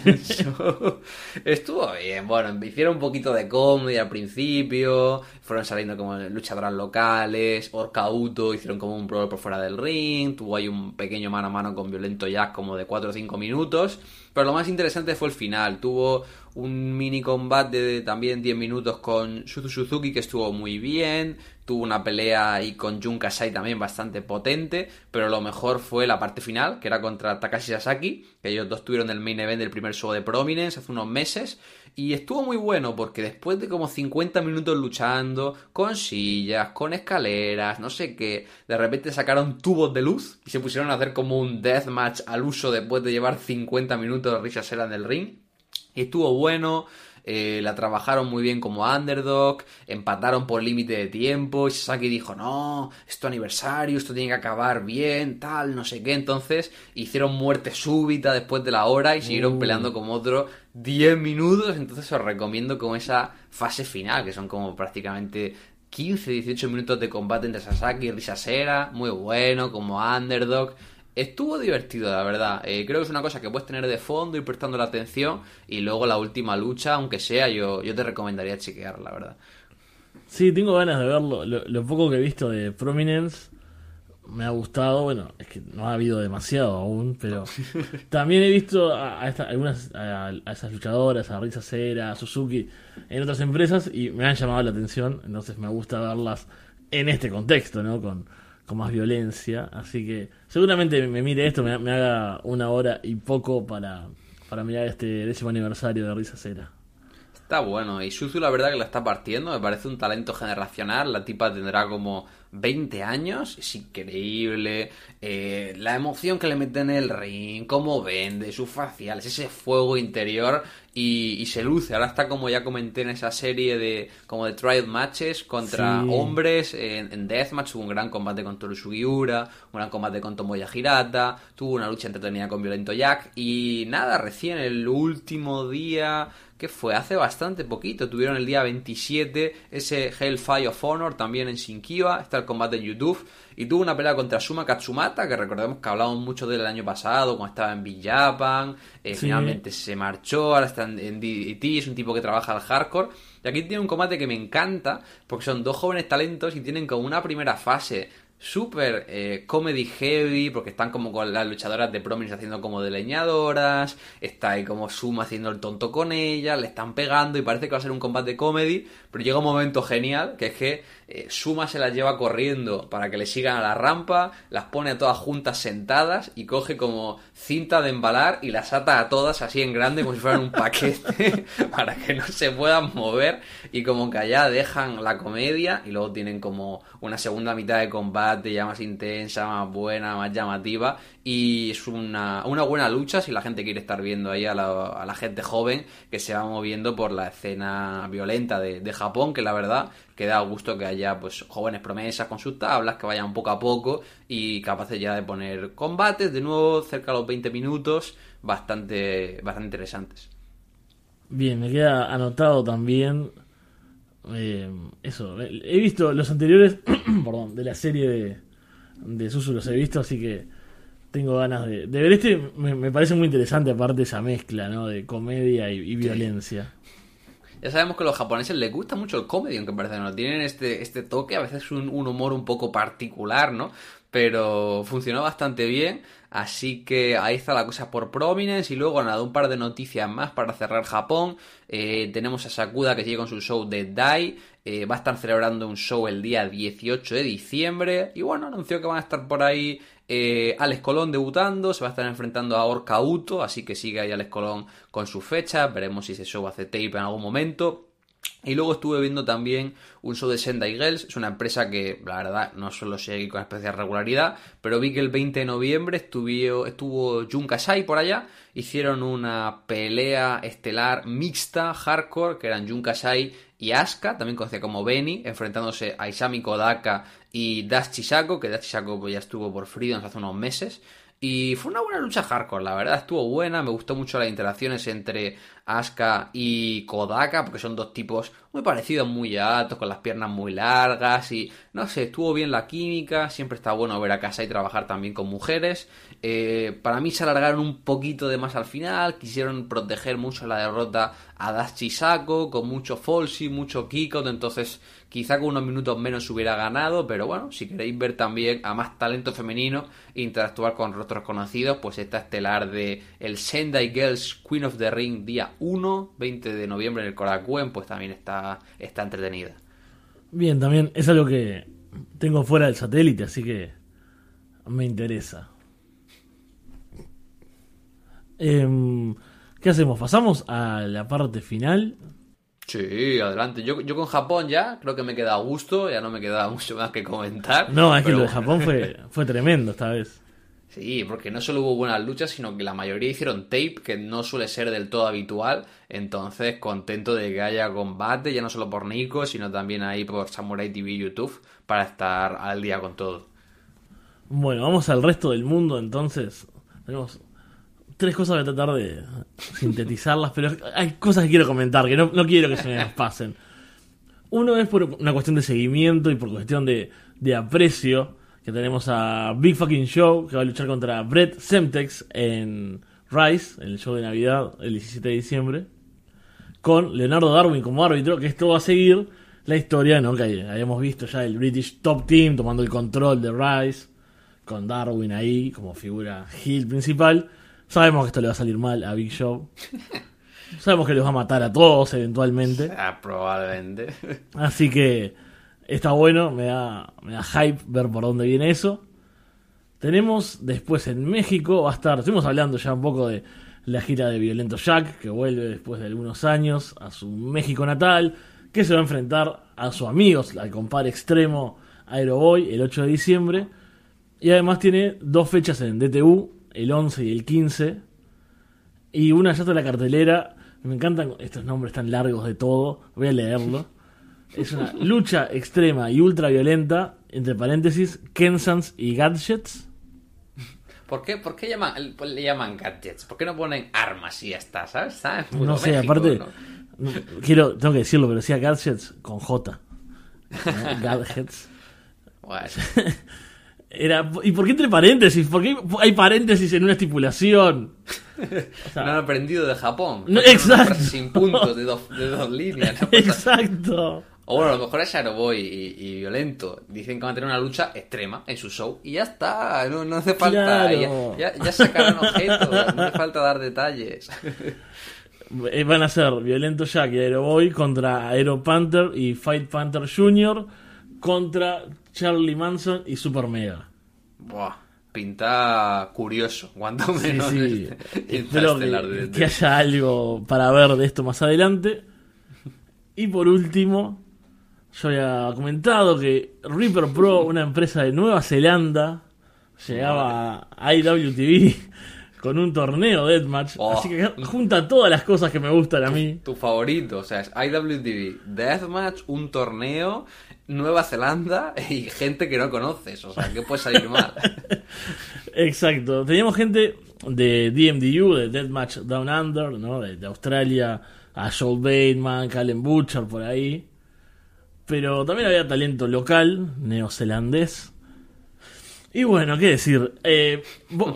Estuvo bien. Bueno, hicieron un poquito de comedy al principio, fueron saliendo como luchadoras locales. Orcauto hicieron como un pro por fuera del ring, tuvo ahí un pequeño mano a mano con Violento Jack como de cuatro o cinco minutos, pero lo más interesante fue el final. Tuvo un mini combate de también diez minutos con Suzu Suzuki, que estuvo muy bien. Tuvo una pelea ahí con Jun Kasai también bastante potente, pero lo mejor fue la parte final, que era contra Takashi Sasaki, que ellos dos tuvieron el main event del primer show de Prominence hace unos meses. Y estuvo muy bueno porque después de como cincuenta minutos luchando, con sillas, con escaleras, no sé qué, de repente sacaron tubos de luz y se pusieron a hacer como un deathmatch al uso después de llevar cincuenta minutos de risas en el ring. Y estuvo bueno, eh, la trabajaron muy bien como underdog, empataron por límite de tiempo, y Sasaki dijo, no, es tu aniversario, esto tiene que acabar bien, tal, no sé qué. Entonces hicieron muerte súbita después de la hora y siguieron uh. peleando como otro diez minutos. Entonces os recomiendo como esa fase final, que son como prácticamente quince a dieciocho minutos de combate entre Sasaki y Risa Sera, muy bueno como underdog. Estuvo divertido, la verdad. Eh, creo que es una cosa que puedes tener de fondo, ir prestando la atención, y luego la última lucha, aunque sea, yo, yo te recomendaría chequear, la verdad. Sí, tengo ganas de verlo. Lo, lo poco que he visto de Prominence me ha gustado. Bueno, es que no ha habido demasiado aún, pero también he visto a, a, esta, a algunas a, a esas luchadoras, a Risa Sera, a Suzuki, en otras empresas, y me han llamado la atención. Entonces me gusta verlas en este contexto, ¿no? Con... con más violencia, así que seguramente me mire esto, me, me haga una hora y poco para, para mirar este décimo aniversario de Risa Sera. Está bueno, y Suzu la verdad que la está partiendo, me parece un talento generacional, la tipa tendrá como veinte años, es increíble, eh, la emoción que le meten en el ring, cómo vende, sus faciales, ese fuego interior, y, y se luce. Ahora está, como ya comenté, en esa serie de como de trial matches contra sí. hombres, en, en Deathmatch tuvo un gran combate con Toru Sugiura, un gran combate con Tomoya Hirata, tuvo una lucha entretenida con Violento Jack, y nada, recién el último día... que fue hace bastante poquito, tuvieron el día veintisiete ese Hellfire of Honor también en Shinkiba, está el combate en YouTube, y tuvo una pelea contra Shuma Katsumata, que recordemos que hablamos mucho del año pasado cuando estaba en Big Japan, eh, sí. finalmente se marchó, ahora está en, en D D T, es un tipo que trabaja al hardcore. Y aquí tiene un combate que me encanta porque son dos jóvenes talentos y tienen como una primera fase súper eh, comedy heavy, porque están como con las luchadoras de Prominence haciendo como de leñadoras, está ahí como Shuma haciendo el tonto con ella, le están pegando y parece que va a ser un combate comedy, pero llega un momento genial, que es que eh, Shuma se las lleva corriendo para que le sigan a la rampa, las pone a todas juntas sentadas y coge como cinta de embalar y las ata a todas así en grande como si fueran un paquete para que no se puedan mover, y como que allá dejan la comedia y luego tienen como una segunda mitad de combate ya más intensa, más buena, más llamativa, y es una, una buena lucha si la gente quiere estar viendo ahí a la, a la gente joven que se va moviendo por la escena violenta de, de Japón, que la verdad que da gusto que haya pues jóvenes promesas con sus tablas, que vayan poco a poco y capaces ya de poner combates de nuevo cerca de los veinte minutos bastante, bastante interesantes. Bien, me queda anotado también eh, eso, he visto los anteriores perdón, de la serie de, de Susu, los he visto, así que tengo ganas de, de ver este. Me, me parece muy interesante, aparte esa mezcla, ¿no? De comedia y, y violencia. Ya sabemos que a los japoneses les gusta mucho el comedy, aunque parece no tienen este, este toque, a veces un, un humor un poco particular, ¿no? Pero funcionó bastante bien, así que ahí está la cosa por Prominence. Y luego nada, un par de noticias más para cerrar Japón. Eh, tenemos a Sakuda que llega con su show de Dai. Eh, va a estar celebrando un show el día dieciocho de diciembre. Y bueno, anunció que van a estar por ahí eh, Alex Colón debutando. Se va a estar enfrentando a Orca Uto, así que sigue ahí Alex Colón con sus fechas. Veremos si ese show hace tape en algún momento. Y luego estuve viendo también un show de Sendai Girls. Es una empresa que, la verdad, no suelo seguir con especial regularidad, pero vi que el veinte de noviembre estuvo, estuvo Jun Kasai por allá. Hicieron una pelea estelar mixta, hardcore, que eran Jun Kasai y Asuka, también conocida como Benny, enfrentándose a Isami Kodaka y Dash Chisako, que Dash Chisako pues, ya estuvo por Freedoms hace unos meses. Y fue una buena lucha hardcore, la verdad, estuvo buena. Me gustó mucho las interacciones entre Asuka y Kodaka, porque son dos tipos muy parecidos, muy altos, con las piernas muy largas y no sé, estuvo bien la química. Siempre está bueno ver a Kasai y trabajar también con mujeres. Eh, para mí se alargaron un poquito de más al final, quisieron proteger mucho la derrota a Dash Chisako con mucho falsi, mucho kickout, entonces quizá con unos minutos menos hubiera ganado, pero bueno, si queréis ver también a más talento femenino e interactuar con rostros conocidos, pues esta estelar de el Sendai Girls Queen of the Ring día uno, veinte de noviembre en el Korakuen, pues también está, está entretenida. Bien, también es algo que tengo fuera del satélite, así que me interesa. Eh, ¿Qué hacemos? ¿Pasamos a la parte final? Sí, adelante. Yo, yo con Japón ya creo que me queda a gusto, ya no me queda mucho más que comentar. No, es que lo de Japón fue, fue tremendo esta vez. Sí, porque no solo hubo buenas luchas, sino que la mayoría hicieron tape, que no suele ser del todo habitual. Entonces, contento de que haya combate, ya no solo por Nico, sino también ahí por Samurai T V y YouTube, para estar al día con todo. Bueno, vamos al resto del mundo entonces. Tenemos tres cosas, voy a tratar de sintetizarlas, pero hay cosas que quiero comentar, que no, no quiero que se me pasen. Uno es por una cuestión de seguimiento y por cuestión de, de aprecio, que tenemos a Big Fucking Show, que va a luchar contra Brett Semtex en Rise, en el show de Navidad, el diecisiete de diciembre, con Leonardo Darwin como árbitro, que esto va a seguir la historia, ¿no? Que habíamos visto ya el British Top Team tomando el control de Rise, con Darwin ahí como figura heel principal. Sabemos que esto le va a salir mal a Big Show. Sabemos que los va a matar a todos eventualmente. Ah, probablemente. Así que está bueno, me da, me da hype ver por dónde viene eso. Tenemos después en México, va a estar, estuvimos hablando ya un poco de la gira de Violento Jack, que vuelve después de algunos años a su México natal, que se va a enfrentar a sus amigos, al compadre extremo Aeroboy, el ocho de diciembre. Y además tiene dos fechas en D T U, el once y el quince, y una ya está en la cartelera. Me encantan estos nombres tan largos de todo, voy a leerlo. Es una lucha extrema y ultra violenta, entre paréntesis, Kensans y Gadgets. ¿Por qué, ¿Por qué llaman, le llaman Gadgets? ¿Por qué no ponen armas y ya está? ¿Sabes? ¿Sabes? Puro no sé, México, aparte, ¿no? Quiero, tengo que decirlo, pero decía Gadgets con J, ¿no? Gadgets. Bueno. Era, ¿y por qué entre paréntesis? ¿Por qué hay paréntesis en una estipulación? O sea, no han aprendido de Japón. No, exacto. Sin puntos de dos, de dos líneas. No, exacto. O bueno, a lo mejor es Aeroboy y, y Violento. Dicen que van a tener una lucha extrema en su show y ya está. No, no hace falta. Claro. Ya, ya, ya sacaron objetos. No hace falta dar detalles. Van a ser Violento Jack y Aeroboy contra Aero Panther y Fight Panther junior contra Charlie Manson y Super Mega. Buah, pinta curioso. Cuanto menos. Sí, sí. Espero que, que haya algo para ver de esto más adelante. Y por último, yo había comentado que Reaper Pro, una empresa de Nueva Zelanda, llegaba a I W T V con un torneo Deathmatch. Oh. Así que junta todas las cosas que me gustan a mí. Tu, tu favorito, o sea, es I W T V, Deathmatch, un torneo, Nueva Zelanda y gente que no conoces. O sea, ¿qué puede salir mal? Exacto. Teníamos gente de D M D U, de Deathmatch Down Under, ¿no? De, de Australia, a Joel Bateman, Callum Butcher, por ahí. Pero también había talento local, neozelandés. Y bueno, qué decir. Eh,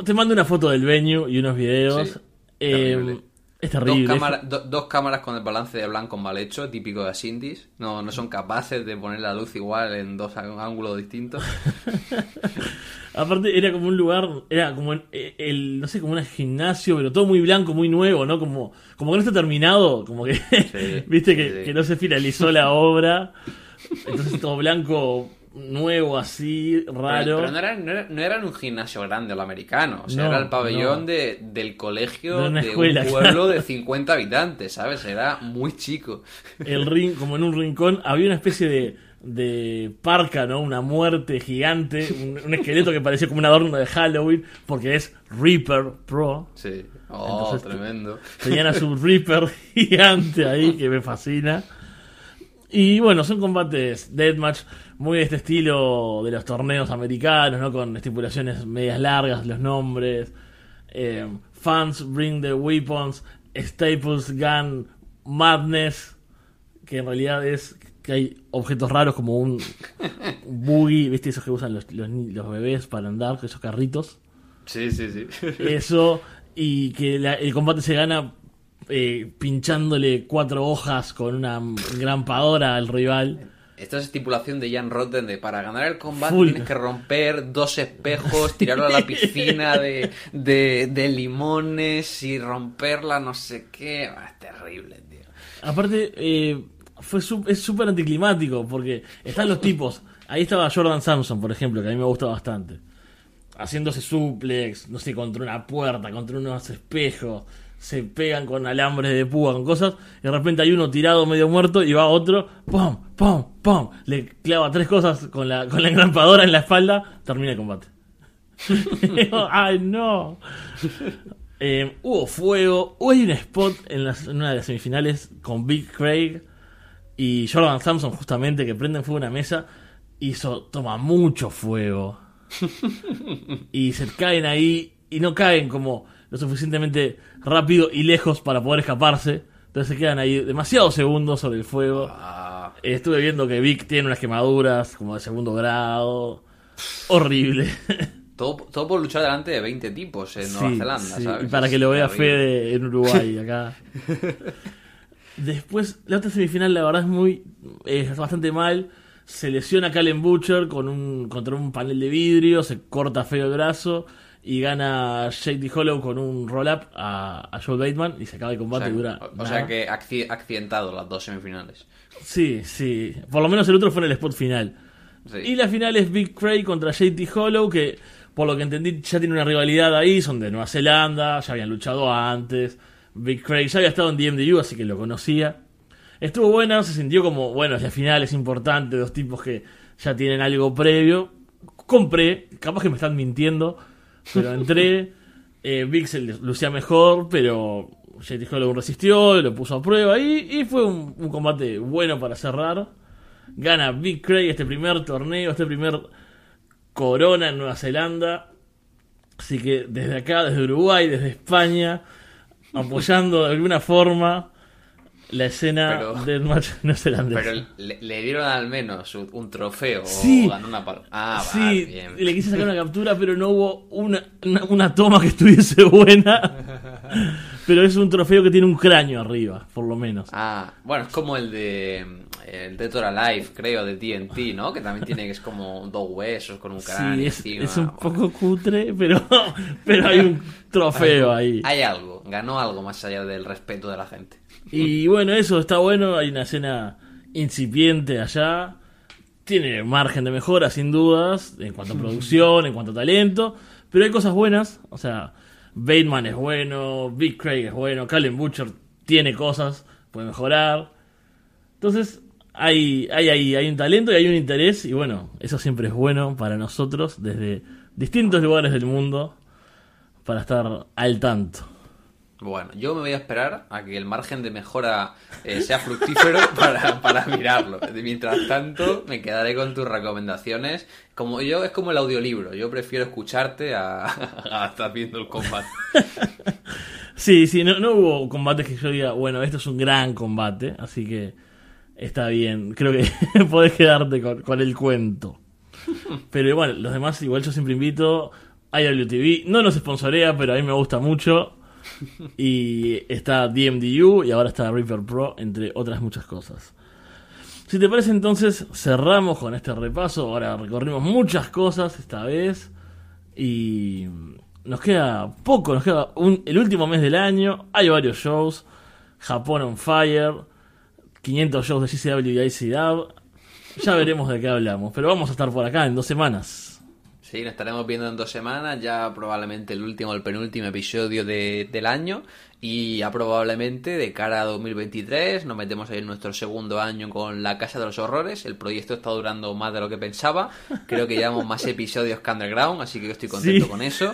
te mando una foto del venue y unos videos. Sí, eh, terrible. Es terrible. Dos, cámara, do, dos cámaras con el balance de blanco mal hecho, típico de las indies. No, no son capaces de poner la luz igual en dos ángulos distintos. Aparte era como un lugar, era como el, el, no sé, como un gimnasio, pero todo muy blanco, muy nuevo, ¿no? Como, como que no está terminado, como que, sí, viste, que, sí. que no se finalizó la obra. Entonces todo blanco, nuevo, así, raro. Pero, pero no, era, no, era, no era un gimnasio grande, lo americano. O sea, no, era el pabellón no. de, del colegio de, de un pueblo de cincuenta habitantes, ¿sabes? Era muy chico. El ring, como en un rincón, había una especie de, de parca, ¿no? Una muerte gigante, un, un esqueleto que parecía como un adorno de Halloween, porque es Reaper Pro. Sí. Oh, entonces, tremendo. Tenían a su Reaper gigante ahí, que me fascina. Y bueno, son combates deathmatch muy de este estilo de los torneos americanos, ¿no? Con estipulaciones medias largas, los nombres. Eh, fans bring the weapons, staples gun madness, que en realidad es que hay objetos raros como un buggy, ¿viste? Esos que usan los, los, los bebés para andar, esos carritos. Sí, sí, sí. Eso, y que la, el combate se gana... Eh, pinchándole cuatro hojas con una grampadora al rival. Esta es estipulación de Jan Rotten de para ganar el combate Full. Tienes que romper dos espejos, tirarlo a la piscina de, de, de limones y romperla no sé qué. Es terrible, tío. Aparte, eh, fue su- es súper anticlimático porque están los tipos. Ahí estaba Jordan Samson, por ejemplo, que a mí me gusta bastante. Haciéndose suplex, no sé, contra una puerta, contra unos espejos. Se pegan con alambres de púa, con cosas, y de repente hay uno tirado medio muerto y va otro, pum, pum, pum, le clava tres cosas con la con la engrampadora en la espalda, termina el combate. ¡Ay, no! Eh, hubo fuego, hubo un spot en, las, en una de las semifinales con Big Craig y Jordan Samson, justamente, que prenden fuego a una mesa, y eso toma mucho fuego. Y se caen ahí, y no caen como... lo suficientemente rápido y lejos para poder escaparse. Entonces se quedan ahí demasiados segundos sobre el fuego. Ah. Estuve viendo que Vic tiene unas quemaduras como de segundo grado. Horrible. Todo, todo por luchar delante de veinte tipos en sí, Nueva Zelanda, sí. ¿Sabes? Y para que lo vea Fede en Uruguay, acá. Después, la otra semifinal, la verdad, es muy es bastante mal. Se lesiona Callum Butcher con un, contra un panel de vidrio. Se corta feo el brazo. Y gana Shady Hollow con un roll-up a, a Joel Bateman y se acaba el combate, o sea, y dura O, o sea que accidentado las dos semifinales. Sí, sí. Por lo menos el otro fue en el spot final. Sí. Y la final es Big Craig contra Shady Hollow, que por lo que entendí ya tiene una rivalidad ahí. Son de Nueva Zelanda, ya habían luchado antes. Big Craig ya había estado en D M D U, así que lo conocía. Estuvo buena, se sintió como, bueno, es la final, es importante. Dos tipos que ya tienen algo previo. Compré, capaz que me están mintiendo... pero entré, eh, Vix lucía mejor, pero J T Hollow resistió, lo puso a prueba y, y fue un, un combate bueno para cerrar. Gana Big Craig este primer torneo, este primer corona en Nueva Zelanda. Así que desde acá, desde Uruguay, desde España, apoyando de alguna forma la escena del match neozelandés. Pero le, le dieron al menos un trofeo, sí, o ganó una palo. Ah, sí, va, bien. Le quise sacar una captura, pero no hubo una, una, una toma que estuviese buena. Pero es un trofeo que tiene un cráneo arriba, por lo menos. Ah, bueno, es como el de el Dead or Alive, creo, de T N T, ¿no? Que también tiene que es como dos huesos con un cráneo encima. Sí, es, es un poco cutre, pero, pero hay un trofeo ahí. Hay algo, ganó algo más allá del respeto de la gente. Y bueno, eso está bueno, hay una escena incipiente allá, tiene margen de mejora sin dudas, en cuanto a producción, en cuanto a talento, pero hay cosas buenas, o sea, Bateman es bueno, Big Craig es bueno, Callum Butcher tiene cosas, puede mejorar, entonces Hay, hay, hay, hay un talento y hay un interés, y bueno, eso siempre es bueno para nosotros desde distintos lugares del mundo para estar al tanto. Bueno, yo me voy a esperar a que el margen de mejora eh, sea fructífero para, para mirarlo. Mientras tanto, me quedaré con tus recomendaciones. Como yo, es como el audiolibro. Yo prefiero escucharte a, a estar viendo el combate. Sí, sí, no, no hubo combates que yo diga, bueno, esto es un gran combate, así que está bien. Creo que podés quedarte con, con el cuento. Pero bueno, los demás igual yo siempre invito. I W T V no nos sponsorea, pero a mí me gusta mucho. Y está D M D U y ahora está Reaper Pro, entre otras muchas cosas. Si te parece, entonces cerramos con este repaso. Ahora recorrimos muchas cosas esta vez y nos queda poco, nos queda un, el último mes del año. Hay varios shows: Japón on Fire, quinientos shows de G C W y I C W. Ya veremos de qué hablamos, pero vamos a estar por acá en dos semanas. Sí, nos estaremos viendo en dos semanas, ya probablemente el último o el penúltimo episodio de, del año, y ya probablemente de cara a dos mil veintitrés nos metemos ahí en nuestro segundo año con La Casa de los Horrores. El proyecto está durando más de lo que pensaba, creo que llevamos más episodios que Underground, así que yo estoy contento sí. con eso,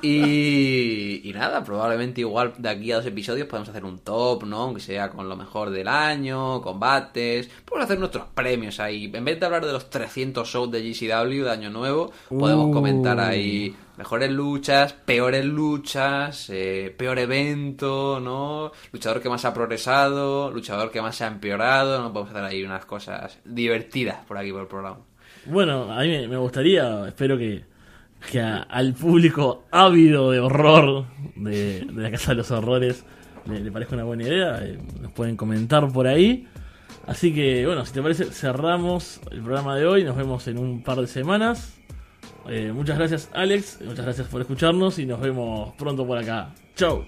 y, y nada, probablemente igual de aquí a dos episodios podemos hacer un top, ¿no? Aunque sea con lo mejor del año, combates, podemos hacer nuestros premios ahí, en vez de hablar de los trescientos shows de G C W de Año Nuevo, podemos Podemos comentar ahí mejores luchas, peores luchas, eh, peor evento, ¿no? Luchador que más ha progresado, luchador que más se ha empeorado, ¿no? Podemos hacer ahí unas cosas divertidas por aquí, por el programa. Bueno, a mí me gustaría, espero que, que a, al público ávido de horror de, de La Casa de los Horrores le, le parezca una buena idea, eh, nos pueden comentar por ahí. Así que, bueno, si te parece, cerramos el programa de hoy, nos vemos en un par de semanas. Eh, muchas gracias, Alex, muchas gracias por escucharnos y nos vemos pronto por acá. Chau.